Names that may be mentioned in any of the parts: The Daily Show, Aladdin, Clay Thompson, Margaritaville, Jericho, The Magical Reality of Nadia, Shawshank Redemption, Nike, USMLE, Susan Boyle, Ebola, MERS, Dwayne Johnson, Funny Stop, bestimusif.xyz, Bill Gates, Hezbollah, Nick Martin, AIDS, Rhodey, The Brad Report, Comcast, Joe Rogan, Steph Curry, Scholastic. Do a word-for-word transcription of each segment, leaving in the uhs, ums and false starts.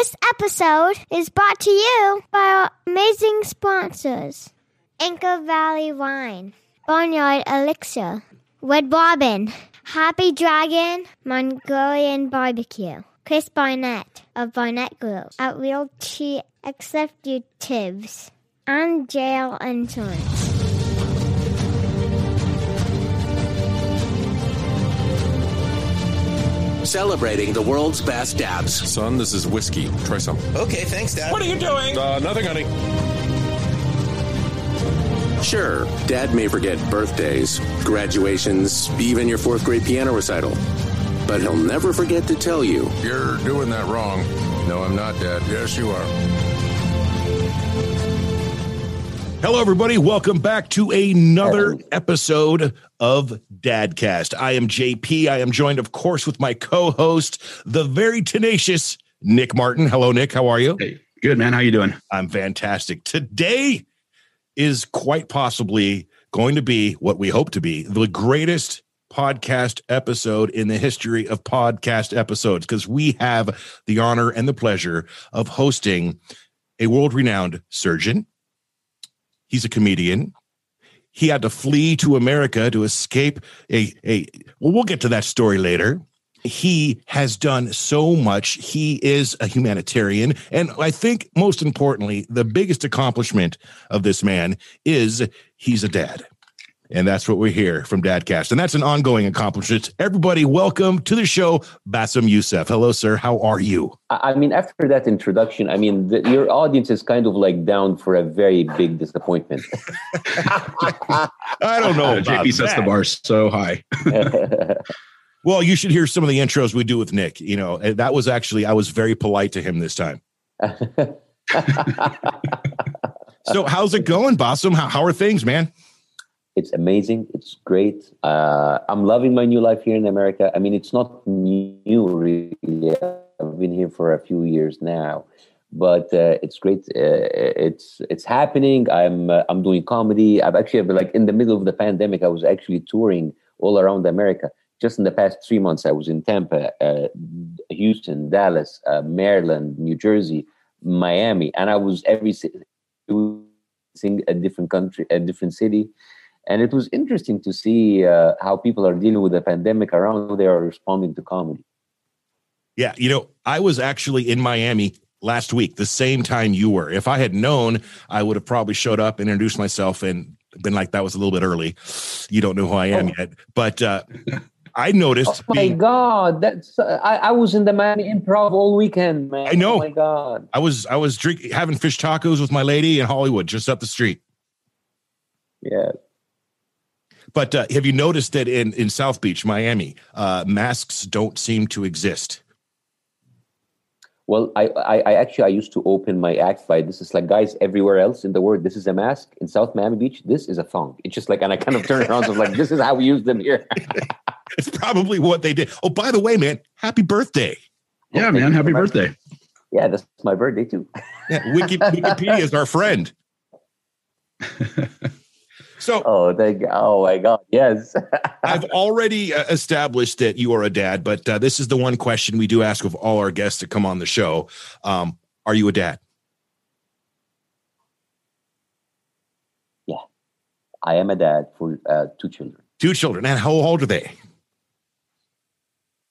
This episode is brought to you by our amazing sponsors. Anchor Valley Wine, Barnyard Elixir, Red Robin, Happy Dragon, Mongolian Barbecue, Chris Barnett of Barnett Group, At Realty Executives, and Jail Insurance. Celebrating the world's best dabs. Son, this is whiskey. Try some. Okay, thanks, Dad. What are you doing? Uh, nothing, honey. Sure, Dad may forget birthdays, graduations, even your fourth grade piano recital. But he'll never forget to tell you, "You're doing that wrong." "No, I'm not, Dad." "Yes, you are." Hello, everybody. Welcome back to another Hello. episode of Dadcast. I am J P. I am joined, of course, with my co-host, the very tenacious Nick Martin. Hello, Nick. How are you? Hey, good, man. How you doing? I'm fantastic. Today is quite possibly going to be what we hope to be the greatest podcast episode in the history of podcast episodes, because we have the honor and the pleasure of hosting a world-renowned surgeon. He's a comedian. He had to flee to America to escape a, a well, we'll get to that story later. He has done so much. He is a humanitarian. And I think most importantly, the biggest accomplishment of this man is he's a dad. And that's what we hear from Dadcast. And that's an ongoing accomplishment. Everybody, welcome to the show, Bassem Youssef. Hello, sir. How are you? I mean, after that introduction, I mean, the, your audience is kind of like down for a very big disappointment. I don't know about J P sets that. The bar so high. Well, you should hear some of the intros we do with Nick. You know, that was actually, I was very polite to him this time. So how's it going, Bassem? How, how are things, man? It's amazing. It's great. Uh, I'm loving my new life here in America. I mean, it's not new, really. I've been here for a few years now, but uh, it's great. Uh, it's it's happening. I'm uh, I'm doing comedy. I've actually been like in the middle of the pandemic. I was actually touring all around America. Just in the past three months, I was in Tampa, uh, Houston, Dallas, uh, Maryland, New Jersey, Miami, and I was every sing a different country, a different city. And it was interesting to see uh, how people are dealing with the pandemic around. They are responding to comedy. Yeah. You know, I was actually in Miami last week, the same time you were. If I had known, I would have probably showed up and introduced myself and been like, that was a little bit early. You don't know who I am oh. yet. But uh, I noticed. Oh, my being, God. That's uh, I, I was in the Miami Improv all weekend, man. I know. Oh, my God. I was I was drink, having fish tacos with my lady in Hollywood, just up the street. Yeah. But uh, have you noticed that in, in South Beach, Miami, uh, masks don't seem to exist? Well, I, I, I actually, I used to open my act by, this is like, guys, everywhere else in the world, this is a mask. In South Miami Beach, this is a thong. It's just like, and I kind of turn around and I'm like, this is how we use them here. It's probably what they did. Oh, by the way, man, happy birthday. Yeah, oh, man, happy birthday. birthday. Yeah, that's my birthday too. Yeah, Wikipedia is our friend. So, oh, thank, oh my God, yes. I've already uh, established that you are a dad, but uh, this is the one question we do ask of all our guests to come on the show. Um, are you a dad? Yeah, I am a dad for uh, two children. Two children, and how old are they?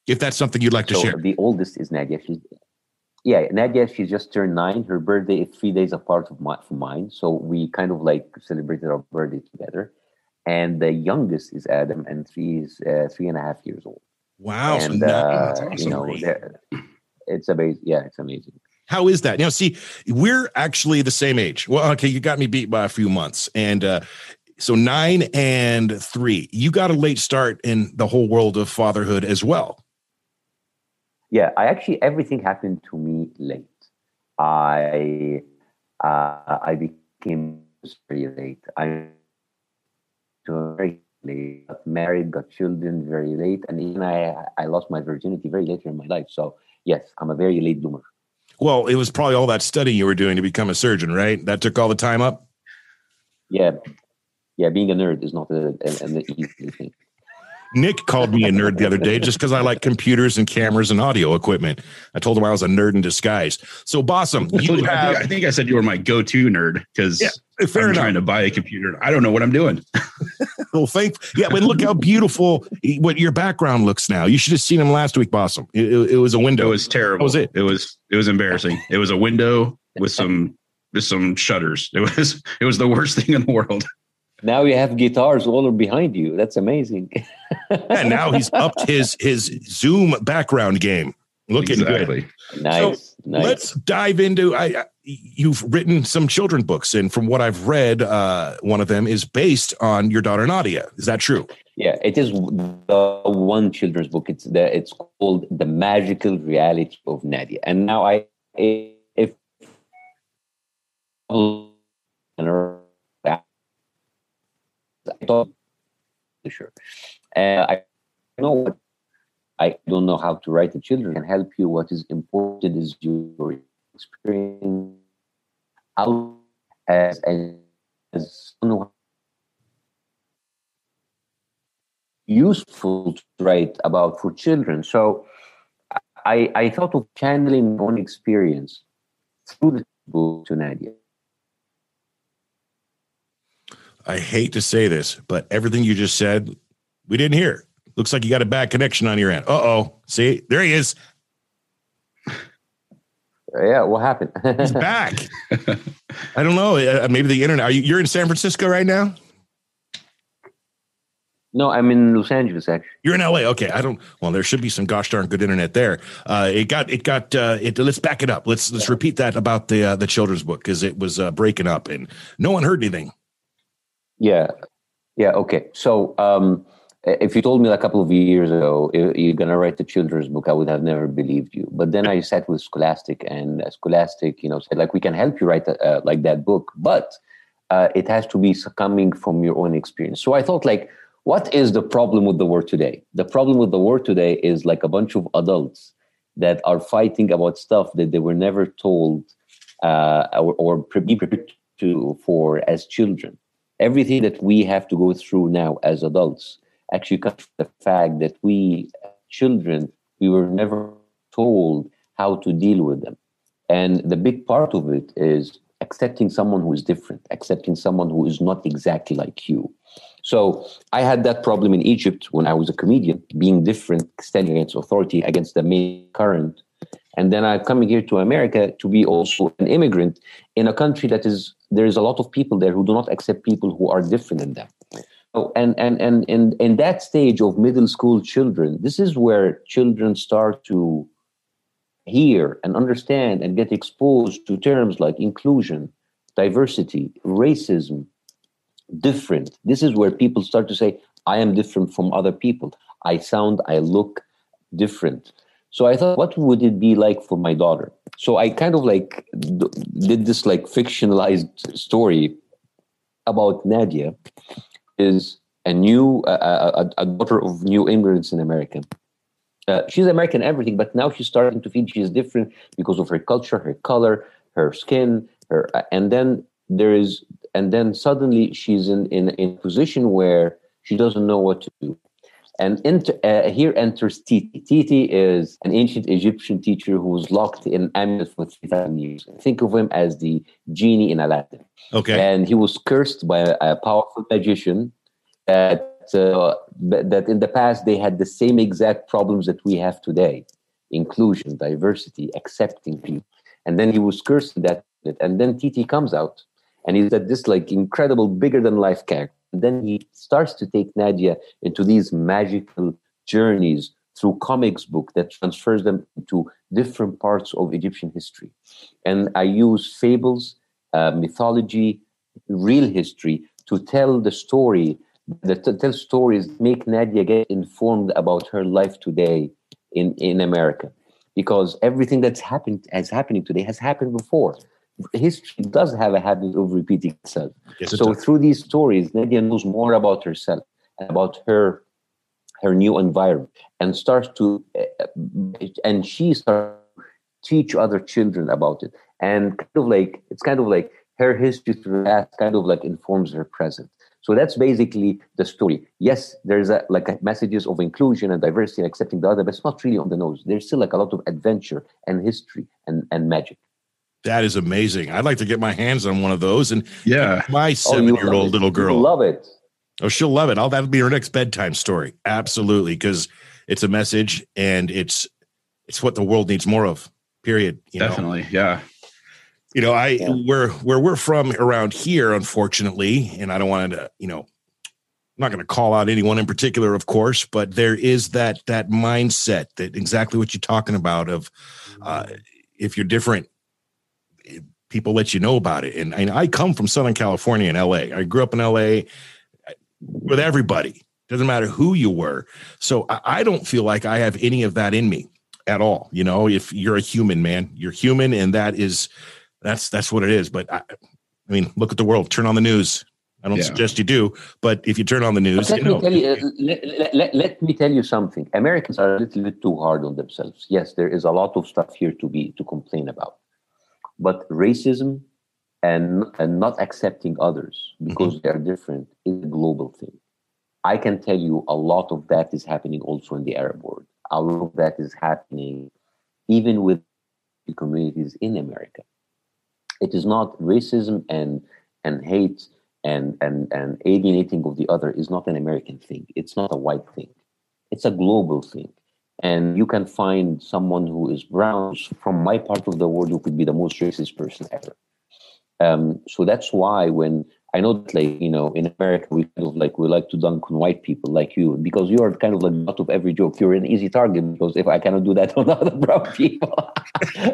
If that's something you'd like so to share. The oldest is Nadia. She's Yeah, Nadia, she just turned nine. Her birthday is three days apart from, my, from mine. So we kind of like celebrated our birthday together. And the youngest is Adam, and three is uh, three and a half years old. Wow. And, so that, uh, that's awesome. You know, it's amazing. Yeah, it's amazing. How is that? You know, see, we're actually the same age. Well, okay, you got me beat by a few months. And uh, so nine and three, you got a late start in the whole world of fatherhood as well. Yeah, I actually, everything happened to me late. I uh, I became very late. I was very late, got married, got children very late. And even I, I lost my virginity very later in my life. So yes, I'm a very late bloomer. Well, it was probably all that studying you were doing to become a surgeon, right? That took all the time up? Yeah. Yeah, being a nerd is not a, a, an easy thing. Nick called me a nerd the other day just because I like computers and cameras and audio equipment. I told him I was a nerd in disguise. So, Bassem, you have... I, think, I think I said you were my go-to nerd because yeah, fair I'm enough. trying to buy a computer. I don't know what I'm doing. Well, thank yeah, but look how beautiful what your background looks now. You should have seen him last week, Bassem. It, it, it was a window. It was terrible. That was it? It was it was embarrassing. It was a window with some with some shutters. It was it was the worst thing in the world. Now you have guitars all behind you. That's amazing. And now he's upped his his Zoom background game. Looking exactly. good. Nice, so nice. Let's dive into. I you've written some children's books, and from what I've read, uh, one of them is based on your daughter Nadia. Is that true? Yeah, it is the one children's book. It's the, it's called The Magical Reality of Nadia. And now I if. I thought, sure. And I know what I don't know how to write. The children can help you. What is important is your experience. How as as useful to write about for children. So I I thought of channeling my own experience through the book to Nadia. I hate to say this, but everything you just said, we didn't hear. Looks like you got a bad connection on your end. Uh-oh. See, there he is. Yeah, what happened? He's back. I don't know. Maybe the internet. Are you, you're in San Francisco right now? No, I'm in Los Angeles, actually. You're in L A. Okay. I don't, well, there should be some gosh darn good internet there. Uh, it got, it got, uh, it, let's back it up. Let's, let's repeat that about the, uh, the children's book. Cause it was uh, breaking up and no one heard anything. Yeah. Yeah. Okay. So, um, if you told me a couple of years ago, you're going to write the children's book, I would have never believed you. But then I sat with Scholastic and Scholastic, you know, said like, we can help you write a, uh, like that book, but uh, it has to be coming from your own experience. So I thought like, what is the problem with the word today? The problem with the word today is like a bunch of adults that are fighting about stuff that they were never told uh, or, or be prepared to for as children. Everything that we have to go through now as adults actually comes from the fact that we, children, we were never told how to deal with them. And the big part of it is accepting someone who is different, accepting someone who is not exactly like you. So I had that problem in Egypt when I was a comedian, being different, standing against authority, against the main current. And then I'm coming here to America to be also an immigrant in a country that is, there is a lot of people there who do not accept people who are different than them. So, and and and in in that stage of middle school children, this is where children start to hear and understand and get exposed to terms like inclusion, diversity, racism, different. This is where people start to say, I am different from other people. I sound, I look different. So I thought, what would it be like for my daughter? So I kind of like did this like fictionalized story about Nadia, is a new uh, a, a daughter of new immigrants in America. Uh, she's American everything, but now she's starting to feel she's different because of her culture, her color, her skin, her uh, and then there is and then suddenly she's in in, in a position where she doesn't know what to do. And enter, uh, here enters Titi. Titi is an ancient Egyptian teacher who was locked in an amulet for three thousand years. Think of him as the genie in Aladdin. Okay. And he was cursed by a, a powerful magician that uh, that in the past they had the same exact problems that we have today. Inclusion, diversity, accepting people. And then he was cursed in that. And then Titi comes out and he's at this like incredible bigger than life character. Then he starts to take Nadia into these magical journeys through comics book that transfers them to different parts of Egyptian history. And I use fables, uh, mythology, real history to tell the story, that to tell stories, make Nadia get informed about her life today in, in America. Because everything that's happened as happening today has happened before. History does have a habit of repeating itself. Yes, it so does. Through these stories, Nadia knows more about herself, about her her new environment, and starts to, uh, and she starts to teach other children about it. And kind of like, it's kind of like her history through that kind of like informs her present. So that's basically the story. Yes, there's a, like a messages of inclusion and diversity and accepting the other, but it's not really on the nose. There's still like a lot of adventure and history and, and magic. That is amazing. I'd like to get my hands on one of those. And yeah, my seven-year-old oh, little girl. She'll love it. Oh, she'll love it. I'll, that'll be her next bedtime story. Absolutely. Because it's a message and it's it's what the world needs more of, period. You Definitely. Know? Yeah. You know, I yeah. where where we're from around here, unfortunately, and I don't want to, you know, I'm not going to call out anyone in particular, of course, but there is that that mindset that exactly what you're talking about of uh, if you're different, people let you know about it. And, and I come from Southern California and L A. I grew up in L A with everybody. Doesn't matter who you were. So I, I don't feel like I have any of that in me at all. You know, if you're a human, man, you're human, and that is. That's that's what it is. But I, I mean, look at the world. Turn on the news. I don't yeah. suggest you do. But if you turn on the news, let, you know, me tell you, uh, let, let, let me tell you something. Americans are a little bit too hard on themselves. Yes, there is a lot of stuff here to be to complain about. But racism and, and not accepting others because mm-hmm. they are different is a global thing. I can tell you a lot of that is happening also in the Arab world. A lot of that is happening even with the communities in America. It is not racism and and hate and, and and alienating of the other is not an American thing. It's not a white thing. It's a global thing. And you can find someone who is brown from my part of the world who could be the most racist person ever. Um, so that's why when I know that, like, you know, in America, we kind of like, we like to dunk on white people like you, because you are kind of like out of every joke. You're an easy target because if I cannot do that on other brown people.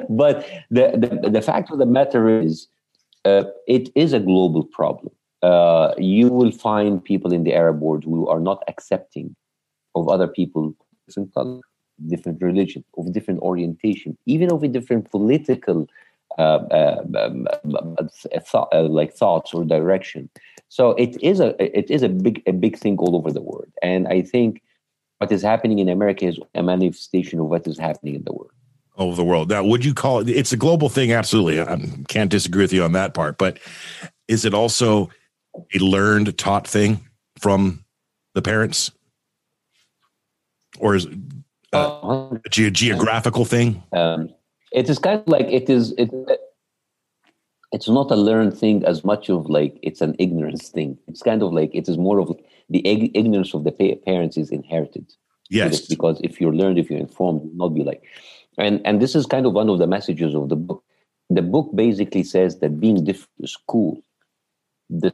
But the, the the fact of the matter is, uh, it is a global problem. Uh, you will find people in the Arab world who are not accepting of other people, different color, different religion, of different orientation, even of a different political Uh, um, th- uh, like thoughts or direction. So it is a it is a big a big thing all over the world, and I think what is happening in America is a manifestation of what is happening in the world. Over the world. Now, would you call it? It's a global thing, absolutely. I can't disagree with you on that part. But is it also a learned, taught thing from the parents, or is it a, uh, a ge- geographical thing? Um, It is kind of like it is. It, it's not a learned thing as much of like it's an ignorance thing. It's kind of like it is more of the ag- ignorance of the pa- parents is inherited. Yes, because if you're learned, if you're informed, you will not be like. And and this is kind of one of the messages of the book. The book basically says that being different is cool. The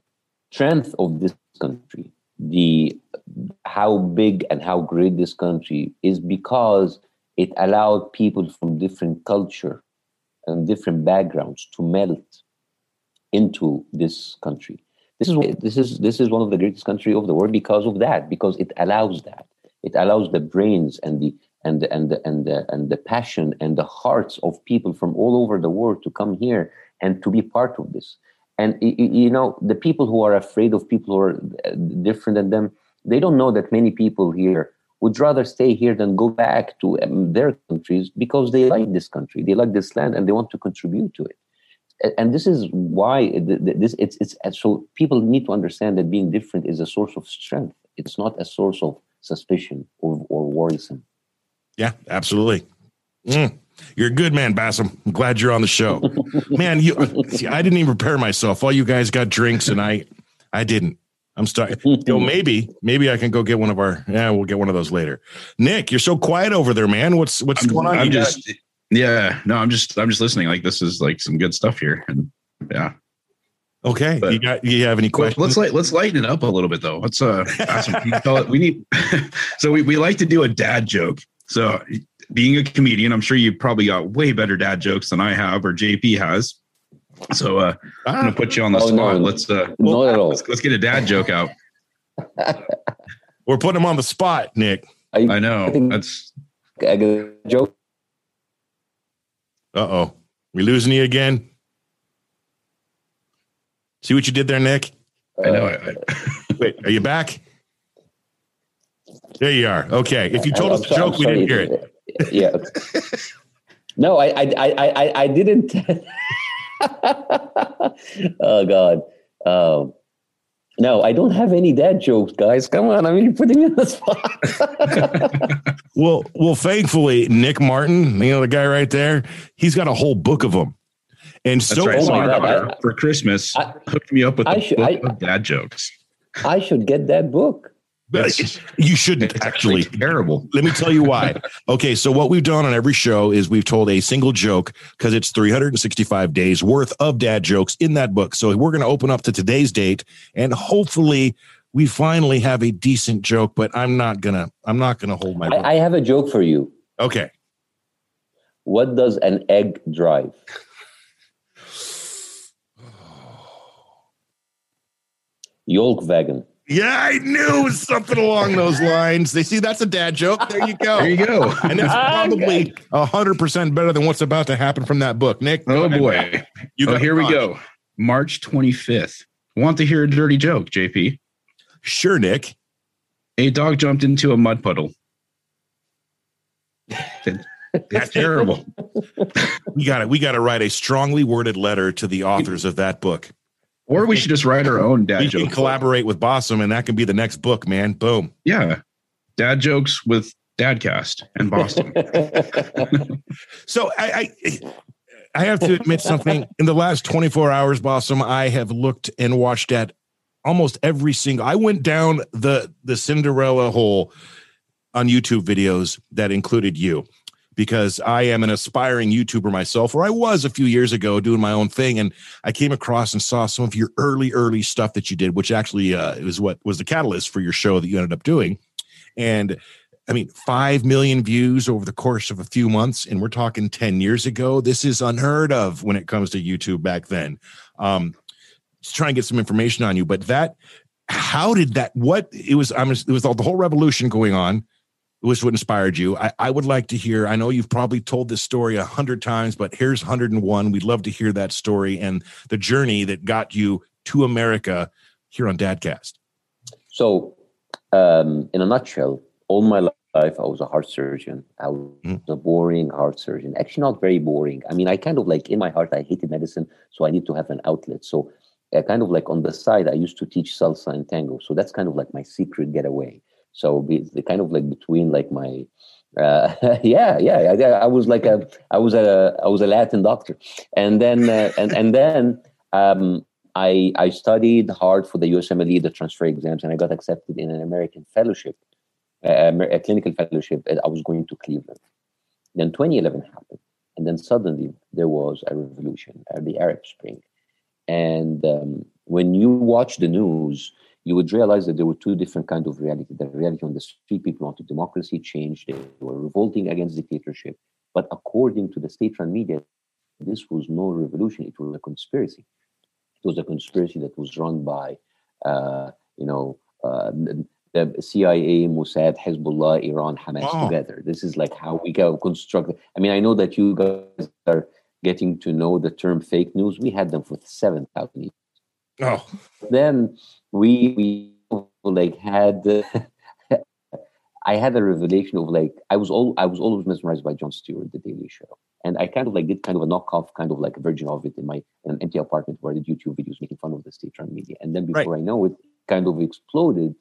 strength of this country, the how big and how great this country is, because it allowed people from different culture and different backgrounds to melt into this country. This is this is this is one of the greatest countries of the world because of that. Because it allows that. It allows the brains and the and the, and the, and the, and the passion and the hearts of people from all over the world to come here and to be part of this. And you know, the people who are afraid of people who are different than them, they don't know that many people here would rather stay here than go back to um, their countries because they like this country, they like this land, and they want to contribute to it. And, and this is why th- th- this it's it's so people need to understand that being different is a source of strength. It's not a source of suspicion or, or worrisome. Yeah, absolutely. Mm. You're a good man, Bassem. I'm glad you're on the show, man. You, see, I didn't even prepare myself. All you guys got drinks, and I, I didn't. I'm starting. You know, maybe, maybe I can go get one of our. Yeah, we'll get one of those later. Nick, you're so quiet over there, man. What's what's I'm, going on? I'm just, guys? yeah, no, I'm just, I'm just listening. Like this is like some good stuff here, and yeah. Okay, but, you got, you have any questions? Let's like, let's lighten it up a little bit though. Let's uh, awesome. we need. So we we like to do a dad joke. So being a comedian, I'm sure you probably got way better dad jokes than I have or J P has. So uh, I'm going to put you on the oh, spot. No, let's, uh, well, no let's let's get a dad joke out. We're putting him on the spot, Nick. You, I know. I That's I got a joke. Uh-oh. We losing you again? See what you did there, Nick? Uh, I know. I, I, wait, are you back? There you are. Okay. If you told I'm, us the joke, we didn't hear it. Yeah. No, I, I, I, I, I didn't. Oh God! Um, No, I don't have any dad jokes, guys. Come on. I mean, you're putting me on the spot. Well, well, thankfully, Nick Martin, you know, the guy right there, he's got a whole book of them. And so right. oh my God, I, for Christmas, I, hooked me up with I a should, book I, of dad jokes. I should get that book. That's, you shouldn't it's actually. Terrible. Let me tell you why. Okay, so what we've done on every show is we've told a single joke because it's three hundred sixty-five days worth of dad jokes in that book. So we're going to open up to today's date, and hopefully we finally have a decent joke. But I'm not gonna. I'm not gonna hold my. I, I have a joke for you. Okay. What does an egg drive? Yolkwagen. Yeah, I knew something along those lines. They see that's a dad joke. There you go. There you go. And that's probably one hundred percent better than what's about to happen from that book. Nick. Oh, boy. You go. Oh, here we go. March twenty-fifth. Want to hear a dirty joke, J P? Sure, Nick. A dog jumped into a mud puddle. That's terrible. We got it. We got to write a strongly worded letter to the authors of that book. Or we should just write our own dad jokes. We can collaborate with Bassem, and that can be the next book, man. Boom. Yeah. Dad jokes with Dadcast and Bassem. So I, I I have to admit something. In the last twenty-four hours, Bassem, I have looked and watched at almost every single... I went down the, the Cinderella hole on YouTube videos that included you, because I am an aspiring YouTuber myself, or I was a few years ago doing my own thing. And I came across and saw some of your early, early stuff that you did, which actually uh, it was what was the catalyst for your show that you ended up doing. And I mean, five million views over the course of a few months. And we're talking ten years ago. This is unheard of when it comes to YouTube back then. Um, just trying to get some information on you, but that, how did that, what it was, I'm it was all the whole revolution going on. Which what inspired you. I, I would like to hear, I know you've probably told this story a hundred times, but here's one hundred and one. We'd love to hear that story and the journey that got you to America here on Dadcast. So um, in a nutshell, all my life, I was a heart surgeon. I was mm-hmm. a boring heart surgeon. Actually, not very boring. I mean, I kind of like in my heart, I hated medicine. So I need to have an outlet. So I kind of like on the side, I used to teach salsa and tango. So that's kind of like my secret getaway. So the kind of like between like my, uh, yeah, yeah, I, I was like a, I was a, I was a Latin doctor. And then, uh, and, and then um, I, I studied hard for the U S M L E, the transfer exams, and I got accepted in an American fellowship, uh, a clinical fellowship. And I was going to Cleveland. Then twenty eleven happened. And then suddenly there was a revolution, uh, the Arab Spring. And um, when you watch the news, you would realize that there were two different kinds of reality. The reality on the street, people wanted democracy, change. They were revolting against dictatorship. But according to the state-run media, this was no revolution. It was a conspiracy. It was a conspiracy that was run by, uh, you know, uh, the C I A, Mossad, Hezbollah, Iran, Hamas oh. together. This is like how we go construct. I mean, I know that you guys are getting to know the term fake news. We had them for seven thousand years. Oh. Then we, we like had uh, I had a revelation of like I was all I was always mesmerized by Jon Stewart, The Daily Show, and I kind of like did kind of a knockoff, kind of like a version of it in my in an empty apartment where I did YouTube videos making fun of the state-run media, and then before right. I know it, kind of exploded,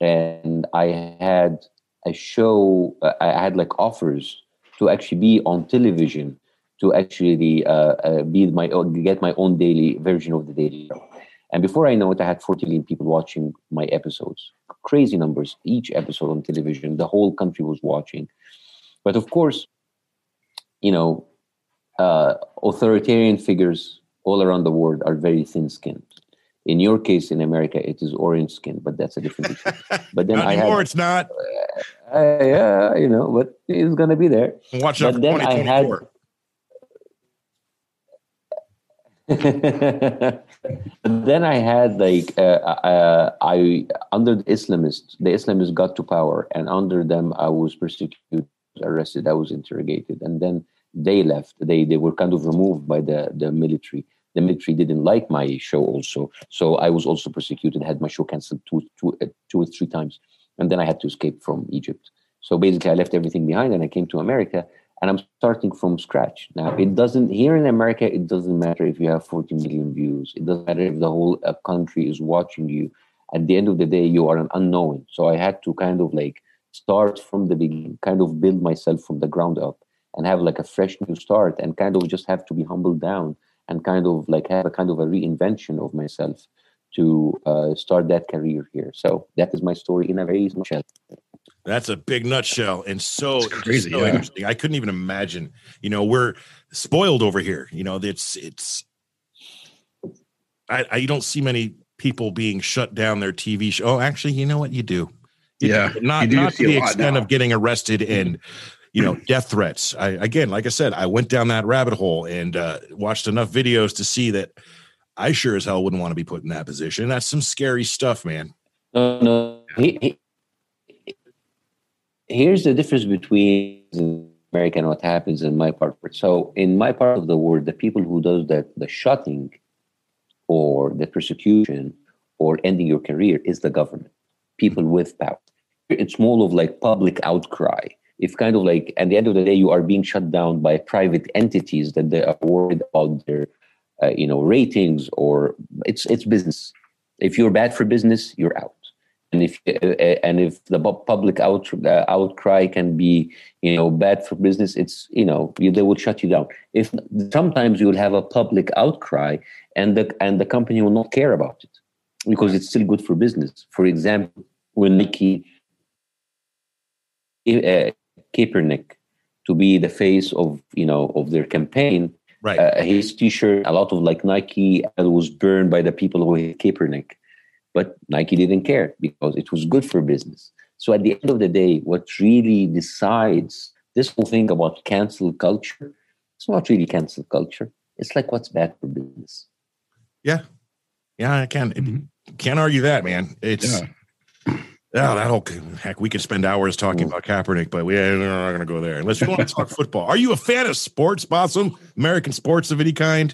and I had a show. Uh, I had like offers to actually be on television. To actually uh, uh, be my own, get my own daily version of the Daily Show. And before I know it, I had forty million people watching my episodes. Crazy numbers, each episode on television. The whole country was watching. But of course, you know, uh, authoritarian figures all around the world are very thin-skinned. In your case, in America, it is orange-skinned, but that's a different issue. But then not I anymore, had, it's not. Uh, I, uh, you know, but it's going to be there. Watch out for twenty twenty-four. Then I had like uh, uh, I under the Islamists, the Islamists got to power, and under them I was persecuted, arrested, I was interrogated, and then they left. They they were kind of removed by the, the military. The military didn't like my show also, so I was also persecuted. Had my show canceled two two uh, two or three times, and then I had to escape from Egypt. So basically, I left everything behind, and I came to America. and I'm starting from scratch. Now, it doesn't, here in America, it doesn't matter if you have forty million views. It doesn't matter if the whole uh, country is watching you. At the end of the day, you are an unknown. So I had to kind of like start from the beginning, kind of build myself from the ground up and have like a fresh new start and kind of just have to be humbled down and kind of like have a kind of a reinvention of myself to uh, start that career here. So that is my story in a very nutshell. That's a big nutshell. And so, it's crazy, so yeah. Interesting. I couldn't even imagine, you know, we're spoiled over here. You know, it's, it's, I, I don't see many people being shut down their T V show. Oh, actually, you know what you do? You yeah. Do. Not, do not to the extent now. Of getting arrested and, you know, death threats. I, again, like I said, I went down that rabbit hole and uh, watched enough videos to see that I sure as hell wouldn't want to be put in that position. That's some scary stuff, man. No, no. He, he, Here's the difference between America and what happens in my part. So in my part of the world, the people who does that, the shutting or the persecution or ending your career is the government, people with power. It's more of like public outcry. It's kind of like at the end of the day, you are being shut down by private entities that they are worried about their, uh, you know, ratings or it's it's business. If you're bad for business, you're out. And if and if the public out, uh, outcry can be, you know, bad for business, it's, you know, they will shut you down. If sometimes you will have a public outcry and the and the company will not care about it because it's still good for business. For example, when Nikki uh, Kaepernick to be the face of, you know, of their campaign, right? Uh, his T-shirt, a lot of like Nike, was burned by the people who hate Kaepernick. But Nike didn't care because it was good for business. So at the end of the day, what really decides this whole thing about cancel culture, it's not really cancel culture. It's like what's bad for business. Yeah. Yeah, I can. Mm-hmm. Can't argue that, man. It's, yeah. Oh, that whole, heck, we could spend hours talking mm-hmm. about Kaepernick, but we, we're not going to go there unless you want to talk football. Are you a fan of sports, Bassem? American sports of any kind?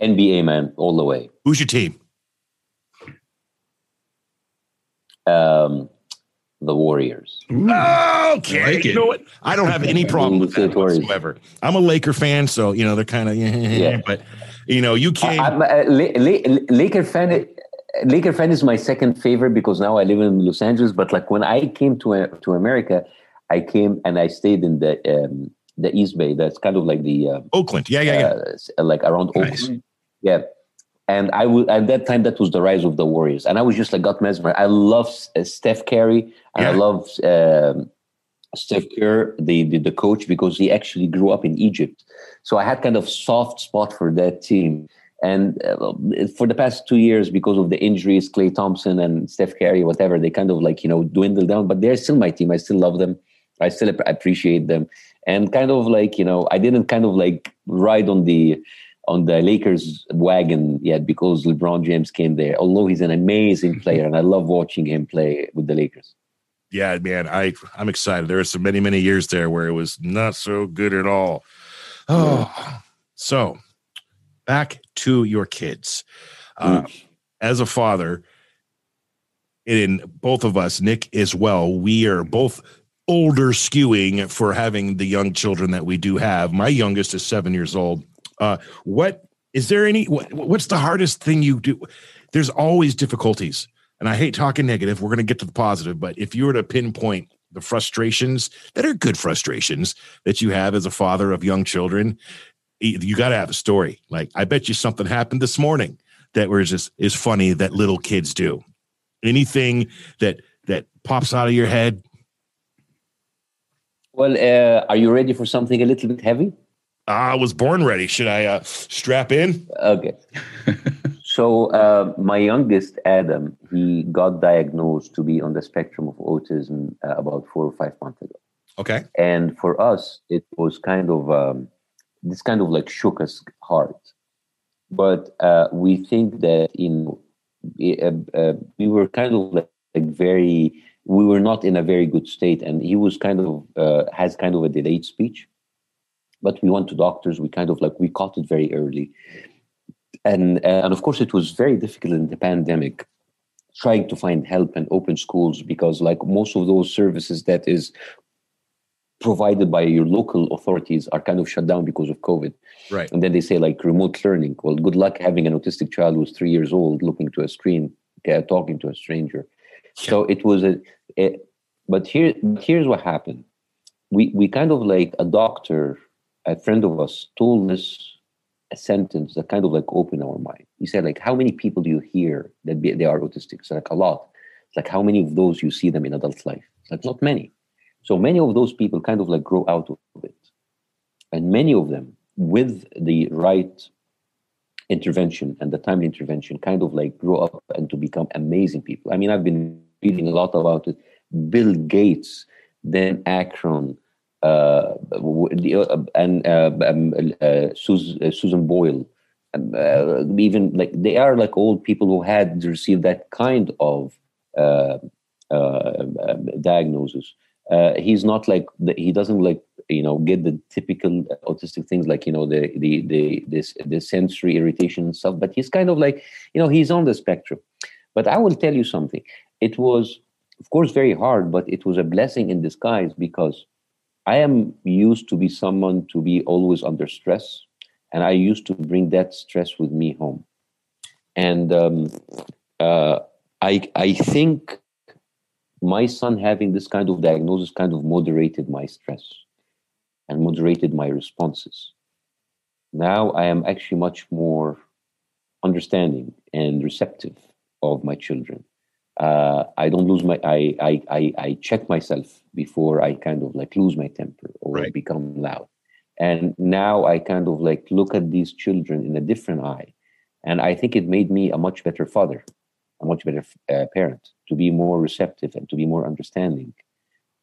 N B A, man, all the way. Who's your team? Um, the Warriors. Okay. I like you know what? I don't have any problem with that whatsoever. I'm a Laker fan, so, you know, they're kind of, yeah, yeah. But, you know, you came. I'm a Laker fan. Laker fan is my second favorite because now I live in Los Angeles. But, like, when I came to to America, I came and I stayed in the um, the East Bay. That's kind of like the um, Oakland. Yeah, yeah, yeah. Uh, like around nice. Oakland. Yeah. And I would at that time, that was the rise of the Warriors. And I was just like, got mesmerized. I love uh, Steph Curry and yeah. I love um, Steph Kerr, the, the the coach, because he actually grew up in Egypt. So I had kind of soft spot for that team. And uh, for the past two years, because of the injuries, Clay Thompson and Steph Curry, whatever, they kind of like, you know, dwindle down. But they're still my team. I still love them. I still appreciate them. And kind of like, you know, I didn't kind of like ride on the on the Lakers wagon yet because LeBron James came there, although he's an amazing player and I love watching him play with the Lakers. Yeah, man, I, I'm excited. There were so many, many years there where it was not so good at all. Oh, so back to your kids. Uh, as a father, in both of us, Nick as well, we are both older skewing for having the young children that we do have. My youngest is seven years old. Uh, what is there any, what, what's the hardest thing you do? There's always difficulties and I hate talking negative. We're going to get to the positive, but if you were to pinpoint the frustrations that are good frustrations that you have as a father of young children, you got to have a story. Like, I bet you something happened this morning that was just is funny that little kids do. Anything that, that pops out of your head. Well, uh, are you ready for something a little bit heavy? I was born ready. Should I uh, strap in? Okay. So uh, my youngest, Adam, he got diagnosed to be on the spectrum of autism uh, about four or five months ago. Okay. And for us, it was kind of, um, this kind of like shook us hard. But uh, we think that in uh, uh, we were kind of like, like very... we were not in a very good state, and he was kind of, uh, has kind of a delayed speech, but we went to doctors. We kind of like, we caught it very early. And, uh, and of course it was very difficult in the pandemic, trying to find help and open schools because like most of those services that is provided by your local authorities are kind of shut down because of COVID. Right. And then they say like remote learning. Well, good luck having an autistic child who's three years old looking to a screen, uh, talking to a stranger. Yeah. So it was a, a but here, here's what happened. We, we kind of like a doctor, a friend of us told us a sentence that kind of like opened our mind. He said like, how many people do you hear that be, they are autistic? It's like a lot. It's like how many of those you see them in adult life? It's like not many. So many of those people kind of like grow out of it. And many of them with the right intervention and the timely intervention kind of like grow up and to become amazing people. I mean, I've been reading a lot about it. Bill Gates, then Akron, uh, and uh, um, uh, Susan Boyle, uh, even like they are like old people who had received that kind of uh, uh, diagnosis. Uh, he's not like, he doesn't like, you know, get the typical autistic things like, you know, the, the, the, this, the sensory irritation and stuff, but he's kind of like, you know, he's on the spectrum. But I will tell you something. It was, of course, very hard, but it was a blessing in disguise because I am used to be someone to be always under stress. And I used to bring that stress with me home. And um, uh, I, I think, my son having this kind of diagnosis kind of moderated my stress and moderated my responses. Now I am actually much more understanding and receptive of my children. Uh, I don't lose my, I, I, I, I check myself before I kind of like lose my temper or right. become loud. And now I kind of like look at these children in a different eye. And I think it made me a much better father, a much better uh, parent, to be more receptive and to be more understanding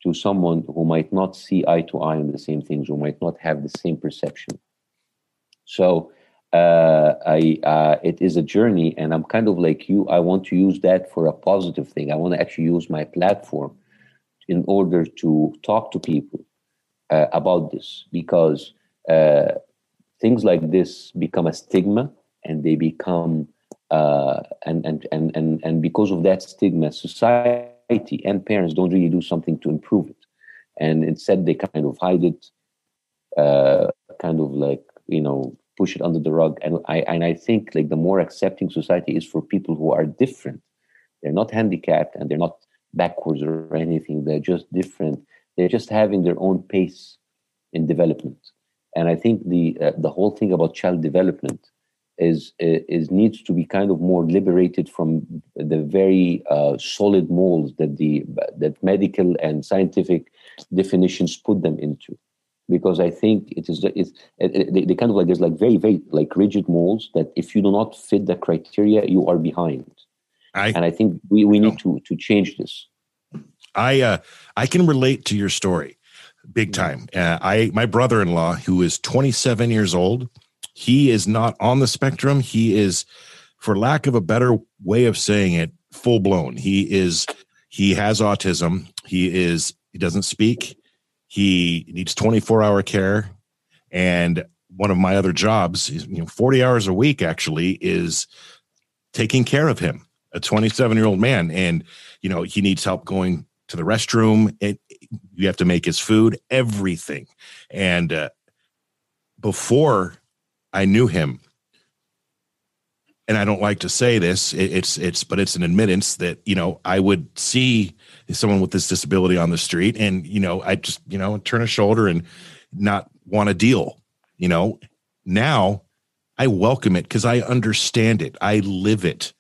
to someone who might not see eye to eye on the same things, who might not have the same perception. So uh, I, uh, it is a journey, and I'm kind of like you. I want to use that for a positive thing. I want to actually use my platform in order to talk to people uh, about this, because uh, things like this become a stigma, and they become Uh, and, and, and, and, and because of that stigma, society and parents don't really do something to improve it. And instead they kind of hide it, uh, kind of like, you know, push it under the rug. And I, and I think like the more accepting society is for people who are different. They're not handicapped and they're not backwards or anything. They're just different. They're just having their own pace in development. And I think the, uh, the whole thing about child development Is, is needs to be kind of more liberated from the very uh, solid molds that the that medical and scientific definitions put them into, because I think it is it's, it, they, they kind of like there's like very very like rigid molds that if you do not fit the criteria you are behind, I, and I think we, we need to to change this. I uh, I can relate to your story, big time. Uh, I my brother-in-law, who is twenty-seven years old. He is not on the spectrum. He is, for lack of a better way of saying it, full blown. He is, he has autism. He is, he doesn't speak. He needs twenty-four hour care. And one of my other jobs is, you know, forty hours a week actually is taking care of him, a twenty-seven year old man. And, you know, he needs help going to the restroom. It, you have to make his food, everything. And uh, before I knew him, and I don't like to say this, it, it's, it's, but it's an admittance that, you know, I would see someone with this disability on the street and, you know, I just, you know, turn a shoulder and not want to deal, you know. Now I welcome it because I understand it. I live it.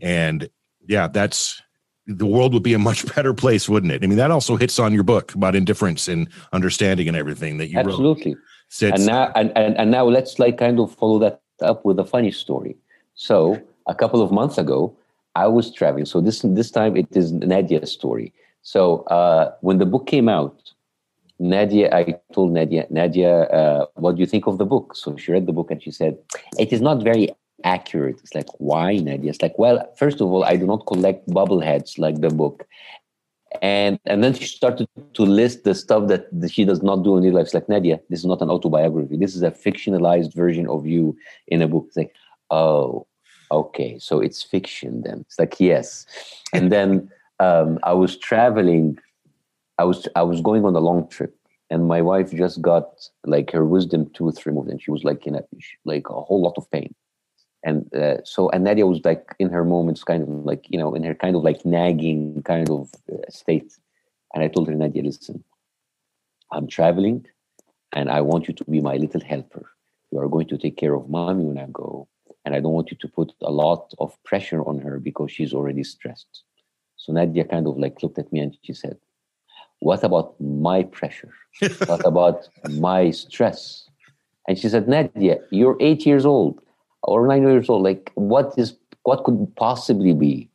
And yeah, that's, the world would be a much better place, wouldn't it? I mean, that also hits on your book about indifference and understanding and everything that you wrote. Absolutely. So and now, and, and, and now let's like kind of follow that up with a funny story. So a couple of months ago, I was traveling. So this this time it is Nadia's story. So uh, when the book came out, Nadia, I told Nadia, Nadia, uh, what do you think of the book? So she read the book and she said, it is not very accurate. It's like, why, Nadia? It's like, well, first of all, I do not collect bobbleheads like the book. And and then she started to list the stuff that she does not do in her life. It's like, Nadia, this is not an autobiography. This is a fictionalized version of you in a book. It's like, oh, okay, so it's fiction then. It's like, yes. And then um, I was traveling. I was I was going on a long trip. And my wife just got like her wisdom tooth removed, and she was like in a, like a whole lot of pain. And uh, so, and Nadia was like in her moments, kind of like, you know, in her kind of like nagging kind of uh, state. And I told her, Nadia, listen, I'm traveling and I want you to be my little helper. You are going to take care of mommy when I go. And I don't want you to put a lot of pressure on her because she's already stressed. So Nadia kind of like looked at me and she said, what about my pressure? What about my stress? And she said, Nadia, you're eight years old or nine years old. Like what is, what could possibly be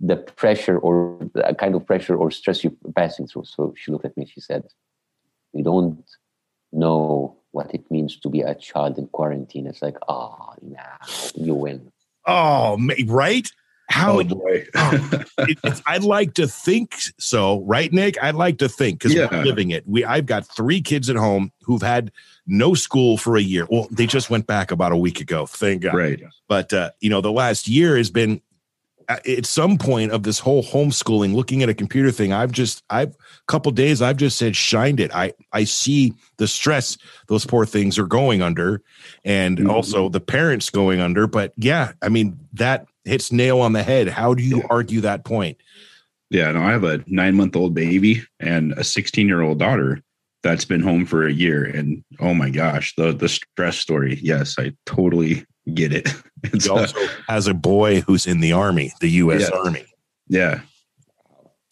the pressure or the kind of pressure or stress you're passing through? So she looked at me and she said, you don't know what it means to be a child in quarantine. It's like, oh, nah, you win. Oh, right? How? Oh, boy. oh, it, it's, I'd like to think so, right, Nick? I'd like to think because yeah. we're living it. We, I've got three kids at home who've had no school for a year. Well, they just went back about a week ago. Thank God. Right. But, uh, you know, the last year has been at some point of this whole homeschooling, looking at a computer thing. I've just, I've a couple of days, I've just said, shined it. I, I see the stress those poor things are going under and mm-hmm. also the parents going under. But yeah, I mean, that hits nail on the head. How do you yeah. argue that point? Yeah, no, I have a nine month old baby and a sixteen year old daughter that's been home for a year. And oh my gosh, the, the stress story. Yes, I totally get it. It's he also uh, has a boy who's in the Army, the U S yeah. Army. Yeah.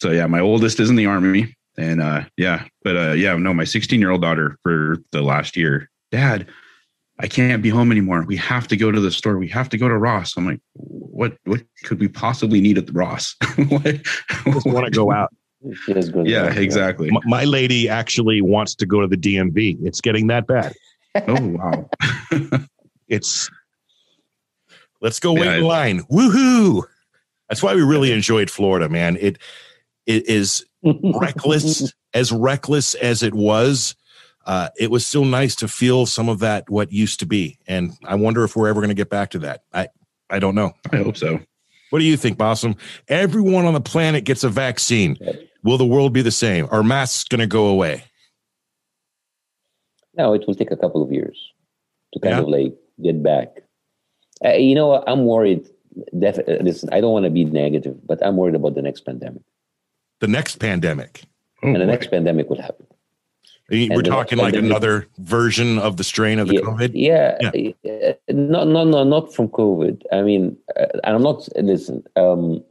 So yeah, my oldest is in the Army, and uh, yeah, but uh, yeah, no, my sixteen-year-old daughter for the last year, Dad, I can't be home anymore. We have to go to the store. We have to go to Ross. I'm like, what? What could we possibly need at the Ross? Like, I just want to go out. Yeah, exactly. My, my lady actually wants to go to the D M V. It's getting that bad. Oh wow. It's. Let's go wait yeah, in line. Woohoo. That's why we really enjoyed Florida, man. It it is reckless, as reckless as it was. Uh, it was still nice to feel some of that, what used to be. And I wonder if we're ever going to get back to that. I, I don't know. I hope so. What do you think, Bassem? Everyone on the planet gets a vaccine. Will the world be the same? Are masks going to go away? No, it will take a couple of years to kind yeah. of like get back. Uh, you know, I'm worried. Def- listen, I don't want to be negative, but I'm worried about the next pandemic. The next pandemic. Oh, and the boy. next pandemic will happen. You, we're talking like pandemic. another version of the strain of the yeah, COVID? Yeah. yeah. yeah. No, no, no, not from COVID. I mean, uh, I'm not, listen, um,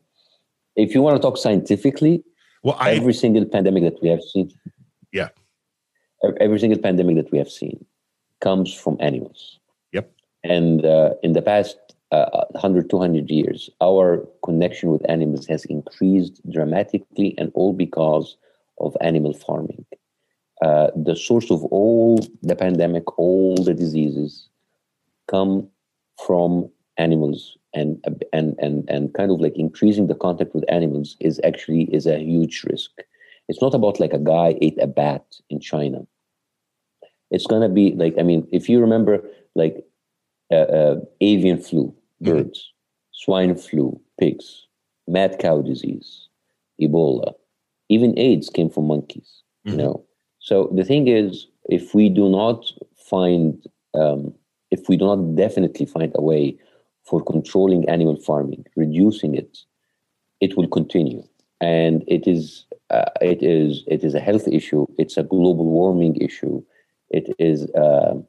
if you want to talk scientifically, well, I, every single pandemic that we have seen. Yeah. Every single pandemic that we have seen comes from animals. And uh, in the past uh, one hundred, two hundred years, our connection with animals has increased dramatically, and all because of animal farming. Uh, the source of all the pandemic, all the diseases come from animals, and and and and kind of like increasing the contact with animals is actually is a huge risk. It's not about like a guy ate a bat in China. It's going to be like, I mean, if you remember like, Uh, uh, avian flu, birds, mm-hmm. swine flu, pigs, mad cow disease, Ebola, even AIDS came from monkeys. Mm-hmm. You know, so the thing is, if we do not find, um, if we do not definitely find a way for controlling animal farming, reducing it, it will continue, and it is, uh, it is, it is a health issue. It's a global warming issue. It is. Uh,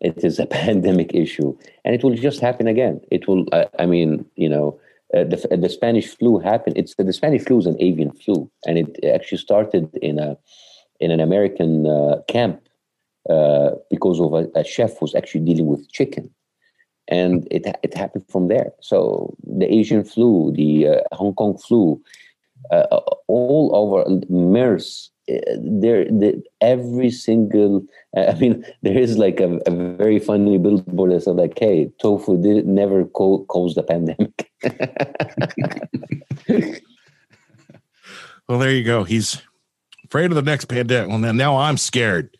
It is a pandemic issue, and it will just happen again. It will, uh, I mean, you know, uh, the, the Spanish flu happened. It's the Spanish flu is an avian flu, and it actually started in a in an American uh, camp uh, because of a, a chef who was actually dealing with chicken, and it it happened from there. So the Asian flu, the uh, Hong Kong flu, uh, all over MERS. There, the, every single, I mean, there is like a, a very funny billboard that said like, hey, tofu did, never co- caused the pandemic. Well, there you go. He's afraid of the next pandemic. Well, now I'm scared.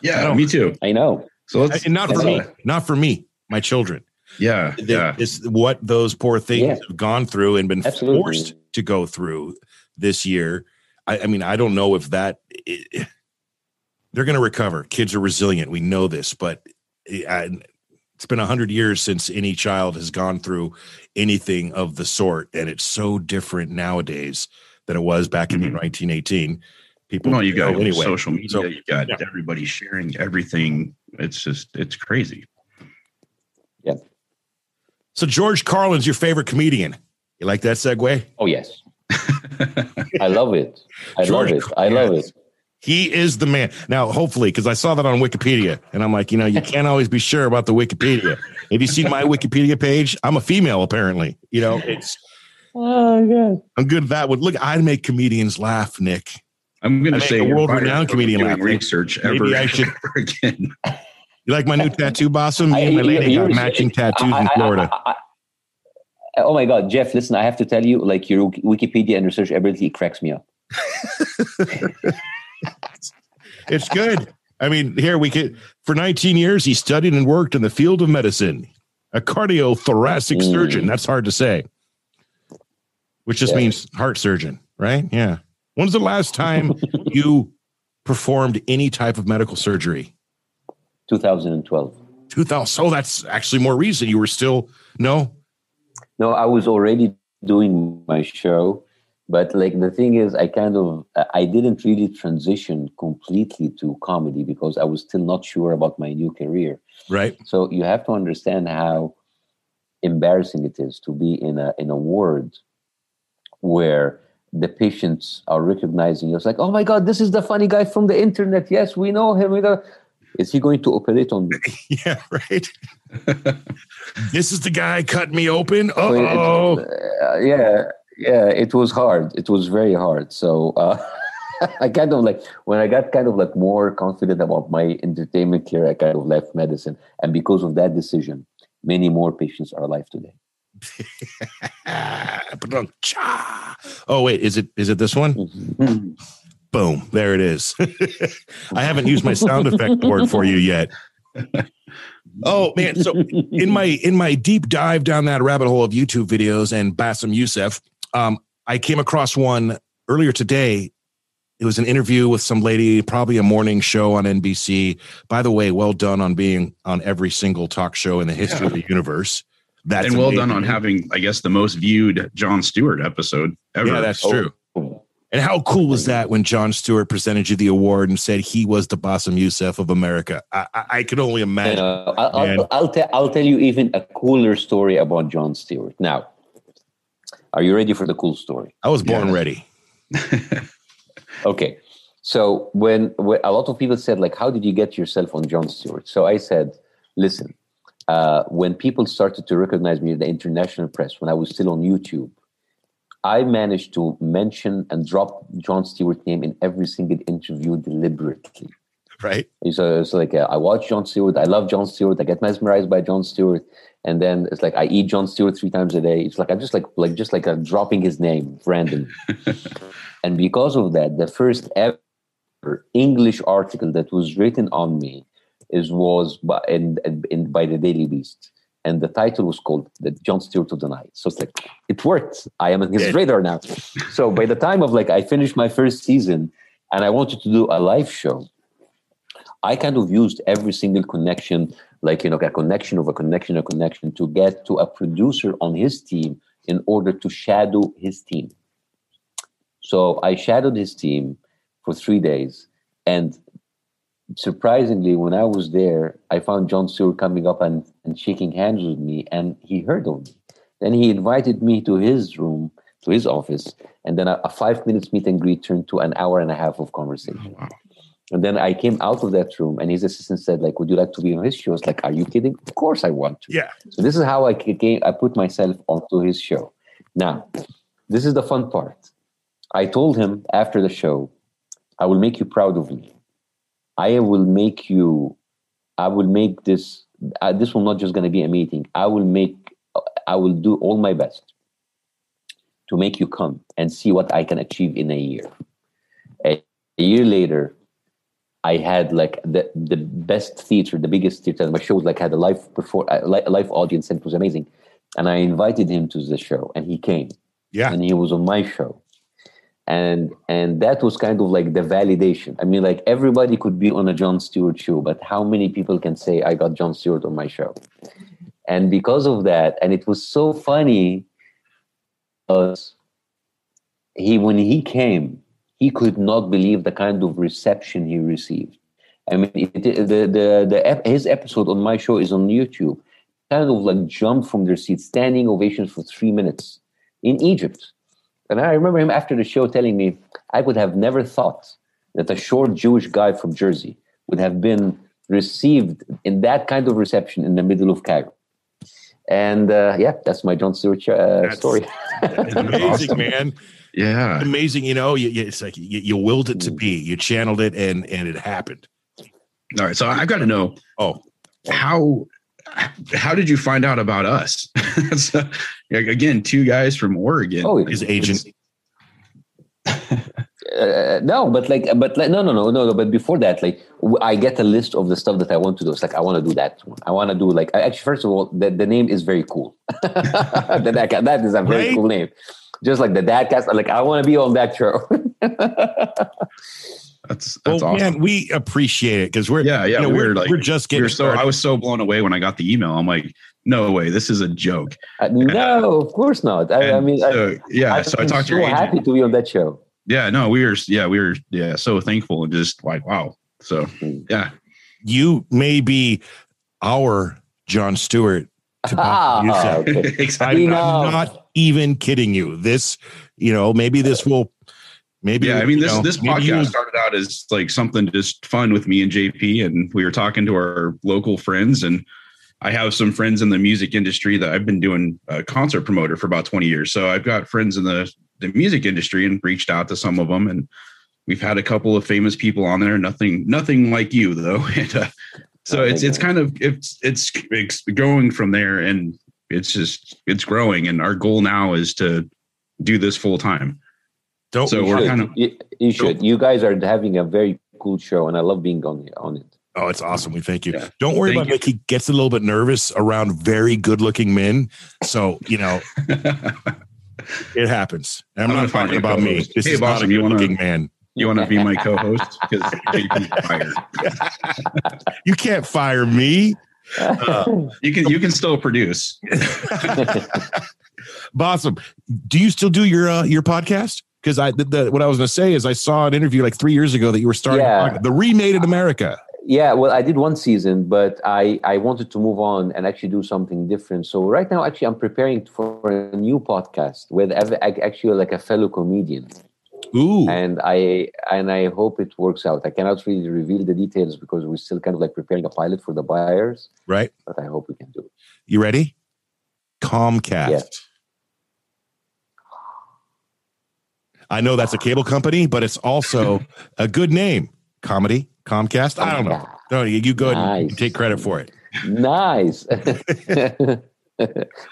Yeah, me too. I know. So let's, and not, for me, not for me, my children. Yeah. The, yeah. It's what those poor things yeah. have gone through and been Absolutely. forced to go through this year. I, I mean, I don't know if that, it, they're going to recover. Kids are resilient. We know this, but it's been a hundred years since any child has gone through anything of the sort. And it's so different nowadays than it was back in mm-hmm. nineteen eighteen. People, well, you got anyway. social media, so, you got yeah. everybody sharing everything. It's just, it's crazy. Yeah. So George Carlin's your favorite comedian. You like that segue? Oh, yes. I love it. I George love it. Carlin. I love it. He is the man. Now, hopefully, because I saw that on Wikipedia, and I'm like, you know, you can't always be sure about the Wikipedia. Have you seen my Wikipedia page? I'm a female, apparently. You know, it's. Oh, good. I'm good at that. Would look, I make comedians laugh, Nick. I'm going to say a world-renowned comedian laugh. Research ever, Maybe I should, ever again. You like my new tattoo, Bassem? Me I, and my lady got matching tattoos I, I, in Florida. I, I, I, I, oh my God, Jeff! Listen, I have to tell you, like your Wikipedia and research ability cracks me up. It's good. I mean, here we could for nineteen years he studied and worked in the field of medicine, a cardiothoracic mm. surgeon. That's hard to say, which just yeah. means heart surgeon, right? Yeah. When's the last time you performed any type of medical surgery? two thousand twelve two thousand. Oh, that's actually more recent. You were still no. No, I was already doing my show. But like the thing is, I kind of, I didn't really transition completely to comedy because I was still not sure about my new career. Right. So you have to understand how embarrassing it is to be in a in a ward where the patients are recognizing you. It's like, oh my God, this is the funny guy from the internet. Yes, we know him. We know. Is he going to operate on me? Yeah, right. This is the guy cut me open. Uh-oh. So it, uh, yeah. Yeah, it was hard. It was very hard. So uh, I kind of like, when I got kind of like more confident about my entertainment career, I kind of left medicine. And because of that decision, many more patients are alive today. Oh, wait, is it is it this one? Mm-hmm. Boom, there it is. I haven't used my sound effect board for you yet. Oh, man. So in my in my deep dive down that rabbit hole of YouTube videos and Bassem Youssef, Um, I came across one earlier today. It was an interview with some lady, probably a morning show on N B C. By the way, well done on being on every single talk show in the history yeah. of the universe. That's and well amazing. Done on having, I guess, the most viewed Jon Stewart episode ever. Yeah, that's oh. true. And how cool was that when Jon Stewart presented you the award and said he was the Bassem Youssef of America? I, I, I could only imagine. Uh, I'll, I'll, I'll, t- I'll tell you even a cooler story about Jon Stewart now. Are you ready for the cool story? I was born yeah. ready. Okay. So when, when a lot of people said, like, how did you get yourself on Jon Stewart? So I said, listen, uh, when people started to recognize me in the international press, when I was still on YouTube, I managed to mention and drop Jon Stewart's name in every single interview deliberately. Right. So it's so like, uh, I watch Jon Stewart. I love Jon Stewart. I get mesmerized by Jon Stewart. And then it's like, I eat Jon Stewart three times a day. It's like, I'm just like, like just like I'm dropping his name randomly. And because of that, the first ever English article that was written on me is was by, in, in, by the Daily Beast. And the title was called The Jon Stewart of the Night. So it's like, it worked. I am on his yeah. radar now. So by the time of like, I finished my first season and I wanted to do a live show, I kind of used every single connection, like, you know, a connection of a connection, a connection to get to a producer on his team in order to shadow his team. So I shadowed his team for three days. And surprisingly, when I was there, I found Jon Stewart coming up and, and shaking hands with me. And he heard of me. Then he invited me to his room, to his office. And then a, a five minutes meet and greet turned to an hour and a half of conversation. Oh, wow. And then I came out of that room and his assistant said, like, would you like to be on his show? I was like, are you kidding? Of course I want to. Yeah. So this is how I came, I put myself onto his show. Now, this is the fun part. I told him after the show, I will make you proud of me. I will make you, I will make this, uh, this will not just going to be a meeting. I will make, I will do all my best to make you come and see what I can achieve in a year. A, a year later, I had like the, the best theater, the biggest theater. My show like had a live perform, a live audience, and it was amazing. And I invited him to the show, and he came. Yeah, and he was on my show, And and that was kind of like the validation. I mean, like everybody could be on a Jon Stewart show, but how many people can say I got Jon Stewart on my show? And because of that, and it was so funny, because he when he came, he could not believe the kind of reception he received. I mean, it, the the the his episode on my show is on YouTube. Kind of like jumped from their seats, standing ovations for three minutes in Egypt. And I remember him after the show telling me, I could have never thought that a short Jewish guy from Jersey would have been received in that kind of reception in the middle of Cairo. And uh, yeah, that's my Jon Stewart uh, that's, story. That's amazing, awesome. Man. Yeah. It's amazing. You know, you, you, it's like you, you willed it to be, you channeled it and, and it happened. All right. So I've got to know, oh, how, how did you find out about us? So, again, two guys from Oregon. Oh, his agent. uh, no, but like, but like, no, no, no, no, no. But before that, like, I get a list of the stuff that I want to do. It's like I want to do that. I want to do like. I actually, first of all, the, the name is very cool. that, that is a very right? cool name. Just like the Dadcast. Like I want to be on that show. That's, that's well, awesome. Man, we appreciate it because we're yeah yeah you know, we're, we're like we're just getting. We're so started. I was so blown away when I got the email. I'm like, no way, this is a joke. Uh, no, uh, of course not. I, I mean, so, I, yeah. I so I talked so to your agent. Happy to be on that show. Yeah, no, we were yeah we were yeah so thankful and just like wow. So yeah, you may be our Jon Stewart. To ah, okay. I'm not, not even kidding you. This, you know, maybe this will. Maybe yeah, I mean this know, this podcast started out as like something just fun with me and J P, and we were talking to our local friends, and I have some friends in the music industry that I've been doing a concert promoter for about twenty years. So I've got friends in the, the music industry and reached out to some of them, and we've had a couple of famous people on there. Nothing, nothing like you though. And, uh, so it's it's kind of it's it's it's going from there, and it's just it's growing, and our goal now is to do this full time. Don't so we're should. Kind of you, you should. Don't. You guys are having a very cool show, and I love being on on it. Oh, it's awesome! We thank you. Yeah. Don't worry thank about Nikki gets a little bit nervous around very good-looking men. So you know, it happens. I'm, I'm not talking about co-host. Me. This hey, is Bassem, not a good-looking man. You want to be my co-host because you can fire. You can't fire me. Uh, you can. You can still produce. Bassem, do you still do your uh, your podcast? Because I the, the, what I was going to say is I saw an interview like three years ago that you were starting yeah. the Remade in America. Yeah, well, I did one season, but I, I wanted to move on and actually do something different. So right now, actually, I'm preparing for a new podcast with actually like a fellow comedian. Ooh. And I and I hope it works out. I cannot really reveal the details because we're still kind of like preparing a pilot for the buyers. Right. But I hope we can do it. You ready? Comcast. Yeah. I know that's a cable company, but it's also a good name. Comedy, Comcast. I don't know. No, you, you go nice. ahead and take credit for it. Nice.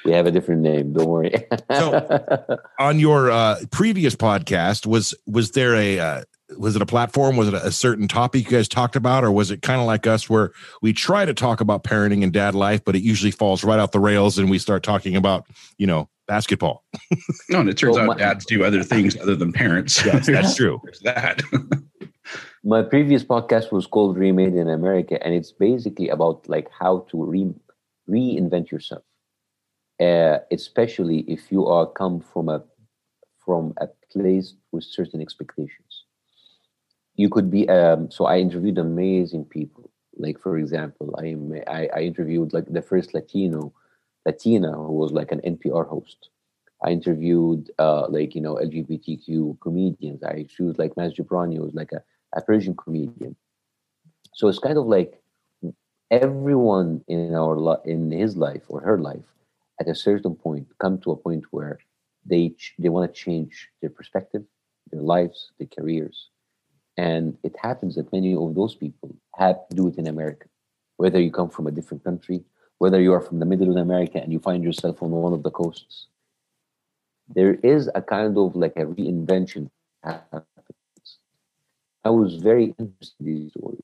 We have a different name. Don't worry. So, on your uh, previous podcast, was was there a uh, was it a platform? Was it a, a certain topic you guys talked about, or was it kind of like us, where we try to talk about parenting and dad life, but it usually falls right off the rails, and we start talking about you know. Basketball. No, and it turns so out my, dads do other things other than parents. Yes, that's true. There's that. My previous podcast was called Remade in America, and it's basically about like how to re- reinvent yourself, uh, especially if you are come from a from a place with certain expectations. You could be. Um, so I interviewed amazing people. Like for example, I I, I interviewed like the first Latino. Latina, who was like an N P R host. I interviewed uh, like, you know, L G B T Q comedians. I interviewed like Maz Jobrani, who was like a, a Persian comedian. So it's kind of like everyone in our lo- in his life or her life at a certain point come to a point where they ch- they want to change their perspective, their lives, their careers. And it happens that many of those people have to do it in America, whether you come from a different country, whether you are from the middle of America and you find yourself on one of the coasts, there is a kind of like a reinvention happens. I was very interested in these stories.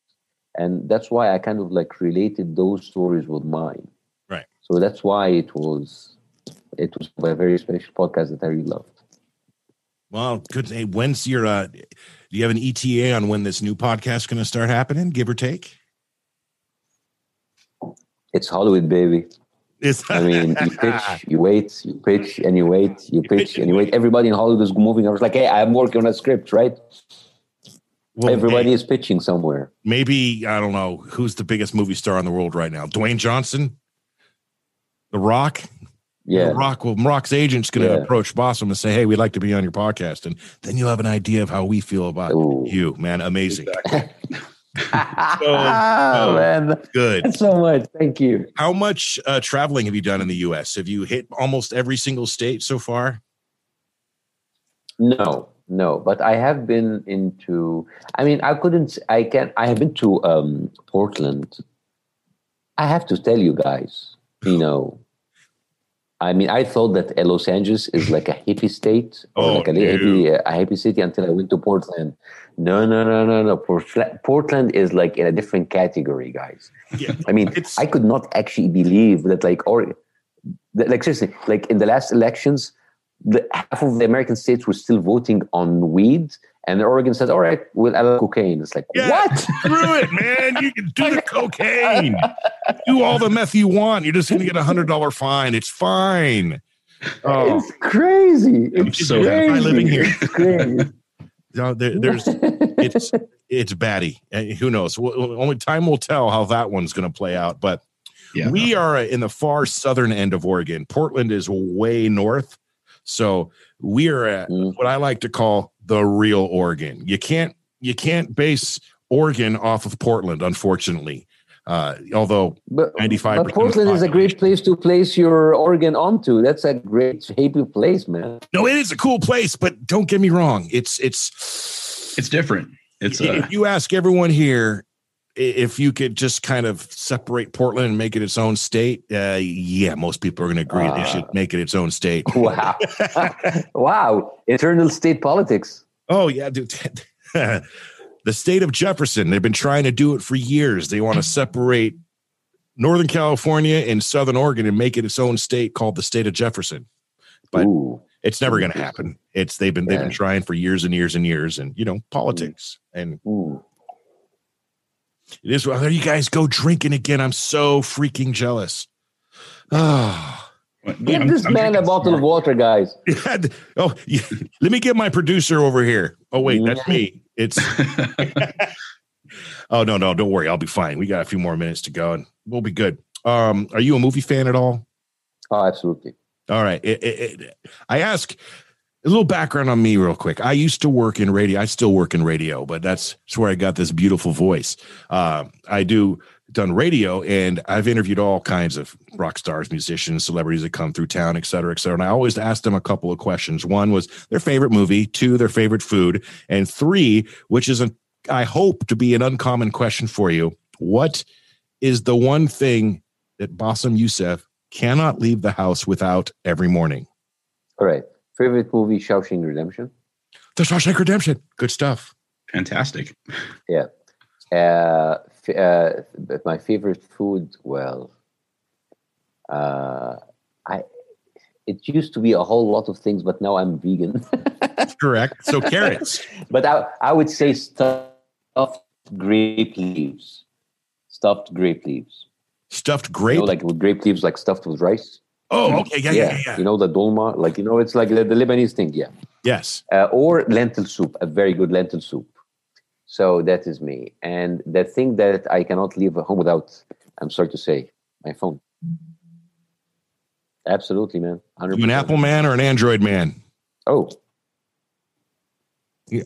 And that's why I kind of like related those stories with mine. Right. So that's why it was, it was a very special podcast that I really loved. Well, good. Hey, when's your, uh, do you have an E T A on when this new podcast's going to start happening, give or take? It's Hollywood, baby. It's I mean, you pitch, you wait, you pitch, and you wait, you, you pitch, pitch, and you wait. Everybody in Hollywood is moving. I was like, hey, I'm working on a script, right? Well, everybody hey, is pitching somewhere. Maybe, I don't know, who's the biggest movie star in the world right now? Dwayne Johnson? The Rock? Yeah. The Rock. Well, Rock's agent's going to yeah. approach Bassem and say, hey, we'd like to be on your podcast. And then you'll have an idea of how we feel about Ooh. you, man. Amazing. Exactly. so, oh, man. Good. Thanks so much. Thank you. How much uh, traveling have you done in the U S? Have you hit almost every single state so far? No. No, but I have been into, I mean, I couldn't, I can't, I have been to um, Portland. I have to tell you guys, you know, I mean, I thought that Los Angeles is like a hippie state, oh, like a hippie, a hippie city until I went to Portland. No, no, no, no, no. Portland is like in a different category, guys. Yeah, I mean, it's... I could not actually believe that like, or like seriously, like in the last elections, the half of the American states were still voting on weed, and Oregon says, all right, we'll allow cocaine. It's like, yeah, what? Screw it, man. You can do the cocaine. Do all the meth you want. You're just going to get a one hundred dollars fine. It's fine. Oh. It's crazy. It's I'm so crazy. Happy living here. It's crazy. no, there, there's, it's, it's batty. Who knows? Only time will tell how that one's going to play out. But yeah, we are in the far southern end of Oregon. Portland is way north. So we are at what I like to call the real Oregon. You can't you can't base Oregon off of Portland, unfortunately. Uh, although ninety-five percent. But Portland is a great place to place your Oregon onto. That's a great happy place, man. No, it is a cool place, but don't get me wrong. It's it's it's different. It's if uh, you ask everyone here if you could just kind of separate Portland and make it its own state, uh, yeah, most people are going to agree uh, they should make it its own state. Wow. wow. Internal state politics. Oh, yeah, dude. The state of Jefferson, they've been trying to do it for years. They want to separate Northern California and Southern Oregon and make it its own state called the state of Jefferson. But Ooh. It's never going to happen. It's they've been yeah. they've been trying for years and years and years and, you know, politics. Ooh. And Ooh. It is. Well, there you guys go drinking again. I'm so freaking jealous. Oh. Give I'm, this I'm man a bottle smart. Of water, guys. oh, yeah. Let me get my producer over here. Oh, wait, that's me. It's. oh, no, no, don't worry. I'll be fine. We got a few more minutes to go and we'll be good. Um, are you a movie fan at all? Oh, absolutely. All right. It, it, it, I ask a little background on me real quick. I used to work in radio. I still work in radio, but that's, that's where I got this beautiful voice. Uh, I do done radio and I've interviewed all kinds of rock stars, musicians, celebrities that come through town, et cetera, et cetera. And I always asked them a couple of questions. One was their favorite movie, two, their favorite food, and three, which is, an, I hope to be an uncommon question for you. What is the one thing that Bassem Youssef cannot leave the house without every morning? All right. Favorite movie, Shawshank Redemption. The Shawshank Redemption. Good stuff. Fantastic. Yeah. Uh, f- uh, but my favorite food, well, uh, I it used to be a whole lot of things, but now I'm vegan. Correct. So carrots. But I, I would say stuffed grape leaves. Stuffed grape leaves. Stuffed grape? You know, like with grape leaves, like stuffed with rice. Oh, okay, yeah, yeah, yeah, yeah. You know the dolma, like you know, it's like the, the Lebanese thing, yeah. Yes. Uh, or lentil soup, a very good lentil soup. So that is me, and the thing that I cannot leave home without, I'm sorry to say, my phone. Absolutely, man. one hundred percent. You an Apple man or an Android man? Oh,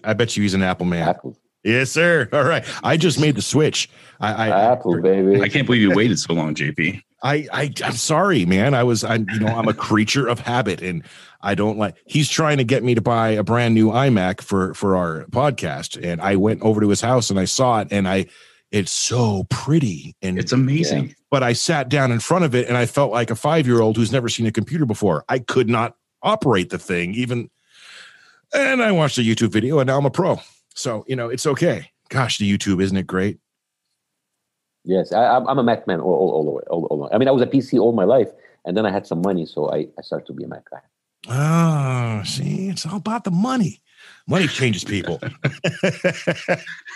I bet you he's an Apple man. Apple. Yes, sir. All right, I just made the switch. I, I Apple I, baby. I can't believe you waited so long, J P. I, I, I'm sorry, man. I was, I, you know, I'm a creature of habit and I don't like, he's trying to get me to buy a brand new iMac for, for our podcast. And I went over to his house and I saw it and I, it's so pretty and it's amazing, yeah. But I sat down in front of it and I felt like a five-year-old who's never seen a computer before. I could not operate the thing even. And I watched a YouTube video and now I'm a pro. So, you know, it's okay. Gosh, the YouTube, isn't it great? Yes, I, I'm a Mac man all all all the way. All, all, I mean, I was a P C all my life, and then I had some money, so I, I started to be a Mac guy. Oh, see, it's all about the money. Money changes people.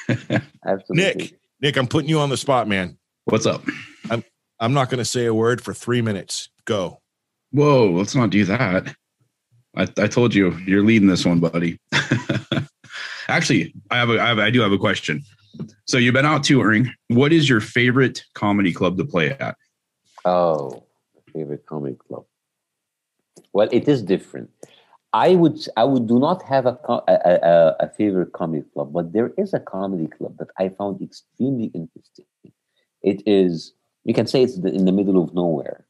Absolutely. Nick, Nick, I'm putting you on the spot, man. What's up? I'm I'm not going to say a word for three minutes. Go. Whoa, let's not do that. I, I told you, you're leading this one, buddy. Actually, I have, a, I have I do have a question. So you've been out touring. What is your favorite comedy club to play at? Oh, favorite comedy club. Well, it is different. I would I would do not have a, a, a favorite comedy club, but there is a comedy club that I found extremely interesting. It is, you can say it's in the middle of nowhere,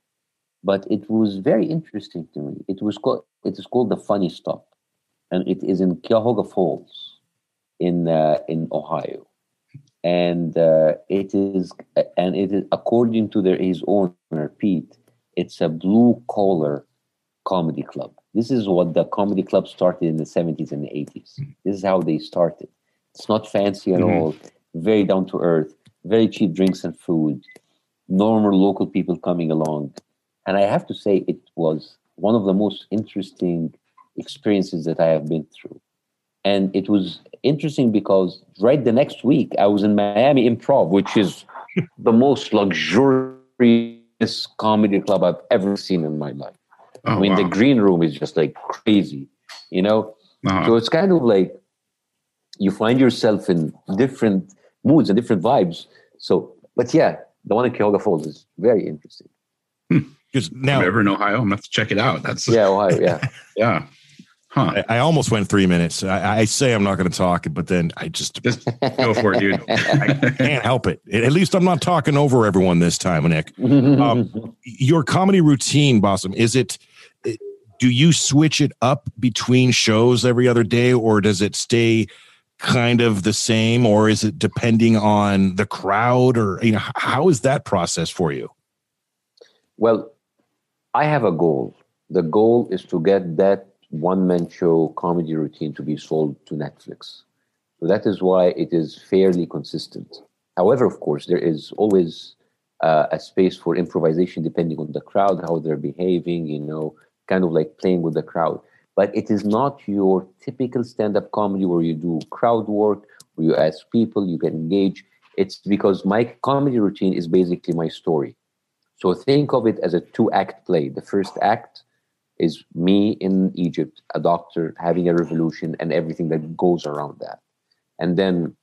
but it was very interesting to me. It was called, it is called the Funny Stop, and it is in Cuyahoga Falls in uh, in Ohio, and uh, it is and it is according to their his owner Pete, it's a blue collar comedy club. This is what the comedy club started in the seventies and the eighties. This is how they started. It's not fancy at mm-hmm. all. Very down to earth. Very cheap drinks and food. Normal local people coming along. And I have to say it was one of the most interesting experiences that I have been through. And it was interesting because right the next week I was in Miami Improv, which is the most luxurious comedy club I've ever seen in my life. Oh, I mean, wow. The green room is just like crazy, you know? Uh-huh. So it's kind of like you find yourself in different moods and different vibes. So, but yeah, the one in Cuyahoga Falls is very interesting. Because hmm. now, if you're ever in Ohio, I'm going to have to check it out. That's yeah, Ohio, yeah. yeah. Huh. I, I almost went three minutes. I, I say I'm not going to talk, but then I just, just go for it, dude. I can't help it. At least I'm not talking over everyone this time, Nick. Um, your comedy routine, Bassem, is it, do you switch it up between shows every other day, or does it stay kind of the same, or is it depending on the crowd, or, you know, how is that process for you? Well, I have a goal. The goal is to get that one-man show comedy routine to be sold to Netflix. So that is why it is fairly consistent. However, of course, there is always uh, a space for improvisation depending on the crowd, how they're behaving, you know, kind of like playing with the crowd. But it is not your typical stand-up comedy where you do crowd work, where you ask people, you get engaged. It's because my comedy routine is basically my story. So think of it as a two-act play. The first act is me in Egypt, a doctor having a revolution and everything that goes around that. And then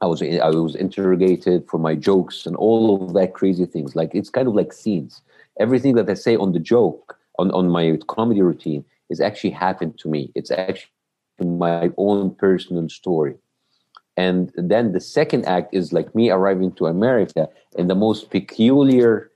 I was I was interrogated for my jokes and all of that crazy things. Like, it's kind of like scenes. Everything that I say on the joke, on, on my comedy routine, is actually happened to me. It's actually my own personal story. And then the second act is like me arriving to America in the most peculiar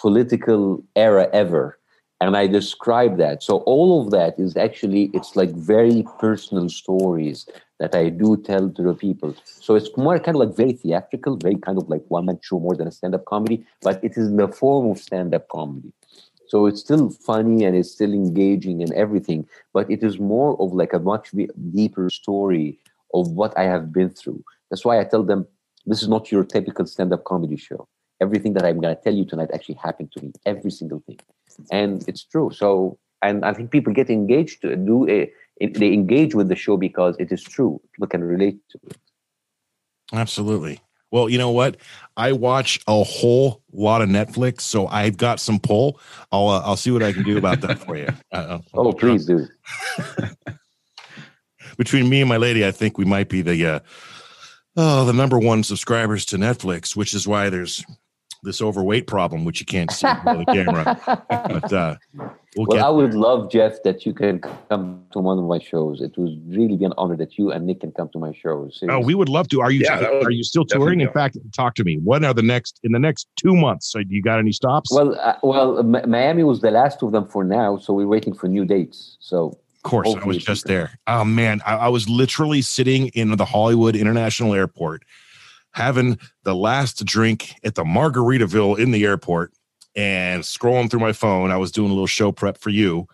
political era ever. And I describe that. So all of that is actually, it's like very personal stories that I do tell to the people. So it's more kind of like very theatrical, very kind of like one-man show more than a stand-up comedy, but it is in the form of stand-up comedy. So it's still funny and it's still engaging and everything, but it is more of like a much deeper story of what I have been through. That's why I tell them, this is not your typical stand-up comedy show. Everything that I'm going to tell you tonight actually happened to me, every single thing. And it's true. So, and I think people get engaged to do it. They engage with the show because it is true. People can relate to it. Absolutely. Well, you know what? I watch a whole lot of Netflix, so I've got some pull. I'll uh, I'll see what I can do about that for you. Uh, oh, please do. Between me and my lady, I think we might be the uh, oh the number one subscribers to Netflix, which is why there's this overweight problem, which you can't see on the camera. But, uh, we'll, well I would there. love, Jeff, that you can come to one of my shows. It would really be an honor that you and Nick can come to my shows. Seriously. Oh, we would love to. Are you, yeah, still, are you still touring? In fact, talk to me. What are the next, in the next two months? So you got any stops? Well, uh, well, M- Miami was the last of them for now. So we're waiting for new dates. So of course I was just there. Oh man. I, I was literally sitting in the Hollywood International Airport having the last drink at the Margaritaville in the airport and scrolling through my phone. I was doing a little show prep for you.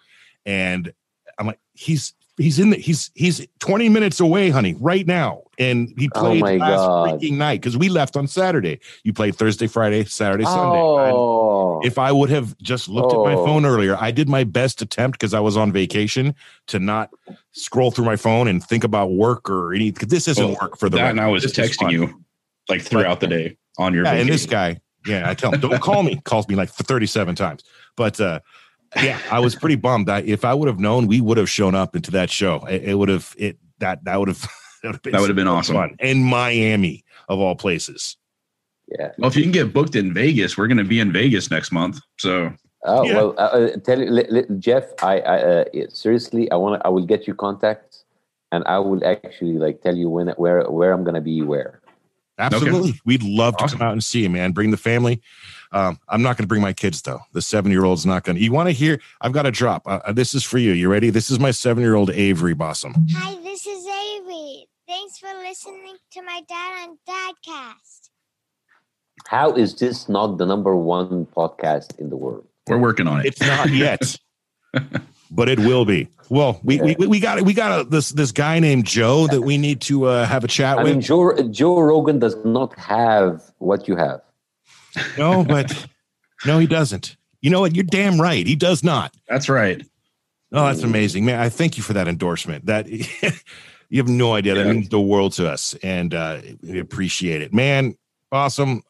And I'm like, he's, he's in the, he's, he's twenty minutes away, honey, right now. And he played oh last God. freaking night. Cause we left on Saturday. You played Thursday, Friday, Saturday, Sunday. Oh, oh. if I would have just looked oh. at my phone earlier. I did my best attempt because I was on vacation to not scroll through my phone and think about work or anything. This isn't oh, work for the that. And I was this texting you like throughout the day on your yeah, vacation. And this guy, yeah, I tell him, don't call me. Calls me like thirty-seven times. But uh, yeah, I was pretty bummed. I, if I would have known, we would have shown up into that show. It, it would have it that that would have that would have been awesome fun. In Miami of all places. Yeah. Well, if you can get booked in Vegas, we're going to be in Vegas next month. So, oh yeah. well, uh, tell you, let, let, Jeff, I, I uh, seriously, I want to. I will get you contacts, and I will actually like tell you when, where, where I'm going to be, where. Absolutely, okay. We'd love to awesome. Come out and see you, man. Bring the family. Um, I'm not going to bring my kids though. The seven-year-old's not going to. You want to hear? I've got a drop. Uh, this is for you. You ready? This is my seven-year-old Avery Bassem. Hi, this is Avery. Thanks for listening to my dad on Dadcast. How is this not the number one podcast in the world? We're working on it. It's not yet, but it will be. Well, we yeah. we we got we got this this guy named Joe that we need to uh, have a chat I with. Mean, Joe Joe Rogan does not have what you have. No, but no, he doesn't. You know what? You're damn right. He does not. That's right. Oh, that's amazing, man! I thank you for that endorsement. That. You have no idea. That yeah. means the world to us, and uh, we appreciate it, man. Awesome.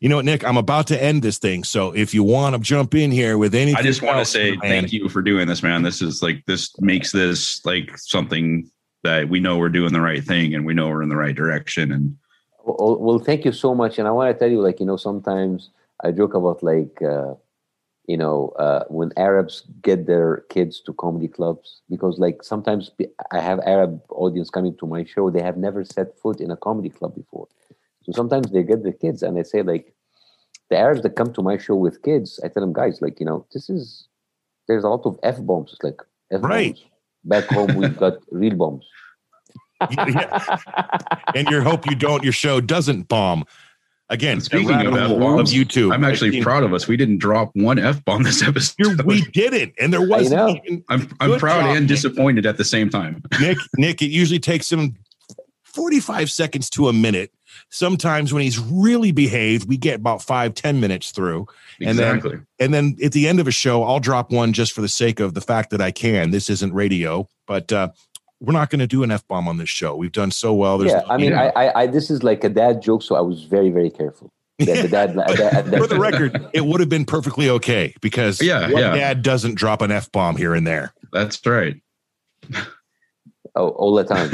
You know what, Nick? I'm about to end this thing, so if you want to jump in here with anything, I just want to say man. Thank you for doing this, man. This is like this makes this like something that we know we're doing the right thing, and we know we're in the right direction. And well, well thank you so much. And I want to tell you, like you know, sometimes I joke about like uh, you know uh, when Arabs get their kids to comedy clubs because like sometimes I have Arab audience coming to my show, they have never set foot in a comedy club before. So sometimes they get the kids and they say like the Arabs that come to my show with kids, I tell them guys, like, you know, this is, there's a lot of F bombs. It's like, F-bombs. Right. Back home, we've got real bombs. Yeah. And your hope you don't, your show doesn't bomb. Again, speaking of F-bombs, you two, I'm actually proud of us. We didn't drop one F-bomb this episode. We didn't. And there wasn't even. I'm, I'm proud job, and Nick. Disappointed at the same time. Nick, Nick, it usually takes him forty-five seconds to a minute. Sometimes when he's really behaved, we get about five, ten minutes through. And exactly. Then, and then at the end of a show, I'll drop one just for the sake of the fact that I can. This isn't radio, but uh, we're not going to do an F-bomb on this show. We've done so well. There's yeah, no, I mean, you know, I, I, I, this is like a dad joke, so I was very, very careful. Yeah, the dad, the dad, the dad, for the record, it would have been perfectly okay because yeah, yeah. dad doesn't drop an F-bomb here and there. That's right. Oh, all the time.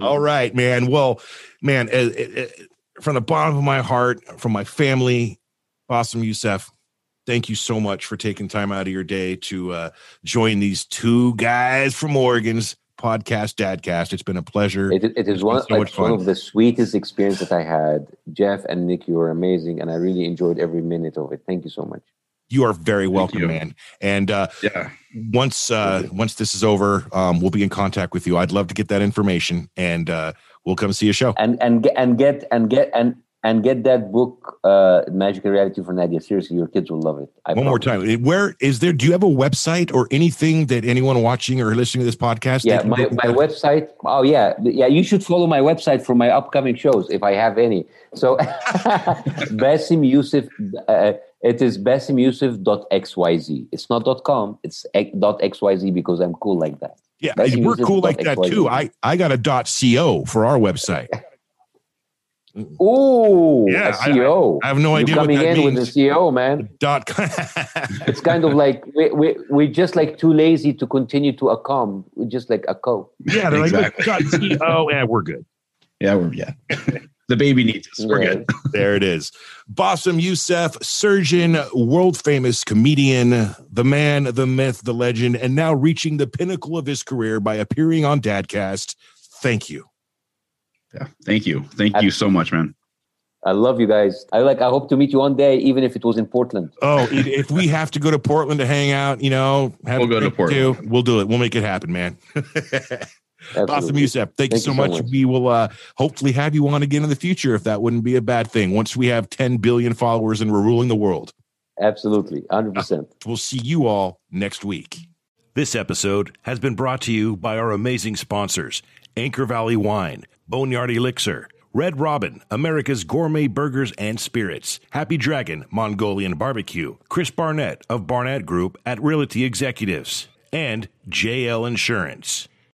All right, man. Well, man, it, it, from the bottom of my heart, from my family, Bassem Youssef, thank you so much for taking time out of your day to uh, join these two guys from Oregon's podcast, Dadcast. It's been a pleasure. It, it is one, so like, one of the sweetest experiences that I had. Jeff and Nick, you were amazing, and I really enjoyed every minute of it. Thank you so much. You are very welcome, man. And uh, yeah. once uh, once this is over, um, we'll be in contact with you. I'd love to get that information, and uh, we'll come see a show. And and and get and get and and get that book, uh, Magical Reality for Nadia. Seriously, your kids will love it. I One promise. More time, where is there? Do you have a website or anything that anyone watching or listening to this podcast? Yeah, my, my website. Oh yeah, yeah. You should follow my website for my upcoming shows if I have any. So, Bassem Youssef. Uh, It is bestimusif dot x y z. It's not .com. It's .xyz because I'm cool like that. Yeah, Bassem we're Youssef cool like that xyz. Too. I, I got a .co for our website. Oh, yeah, a C O. I, I have no idea what that means. You're coming in with a C O, man. Dot com. It's kind of like we, we, we're just like too lazy to continue to a com. We're just like a co. Yeah, they're exactly. like, .co, yeah, we're good. Yeah, we're, yeah. The baby needs us. We're yeah. good. There it is. Bassem Youssef, surgeon, world famous comedian, the man, the myth, the legend, and now reaching the pinnacle of his career by appearing on Dadcast. Thank you. Yeah. Thank you. Thank I, you so much, man. I love you guys. I like, I hope to meet you one day, even if it was in Portland. Oh, if we have to go to Portland to hang out, you know, have we'll go to Portland. Too, we'll do it. We'll make it happen, man. Bassem Youssef, thank, thank you so, you so much. much. We will uh, hopefully have you on again in the future if that wouldn't be a bad thing. Once we have ten billion followers and we're ruling the world. Absolutely, one hundred percent. Uh, we'll see you all next week. This episode has been brought to you by our amazing sponsors, Anchor Valley Wine, Boneyard Elixir, Red Robin, America's Gourmet Burgers and Spirits, Happy Dragon, Mongolian Barbecue, Chris Barnett of Barnett Group at Realty Executives, and J L Insurance.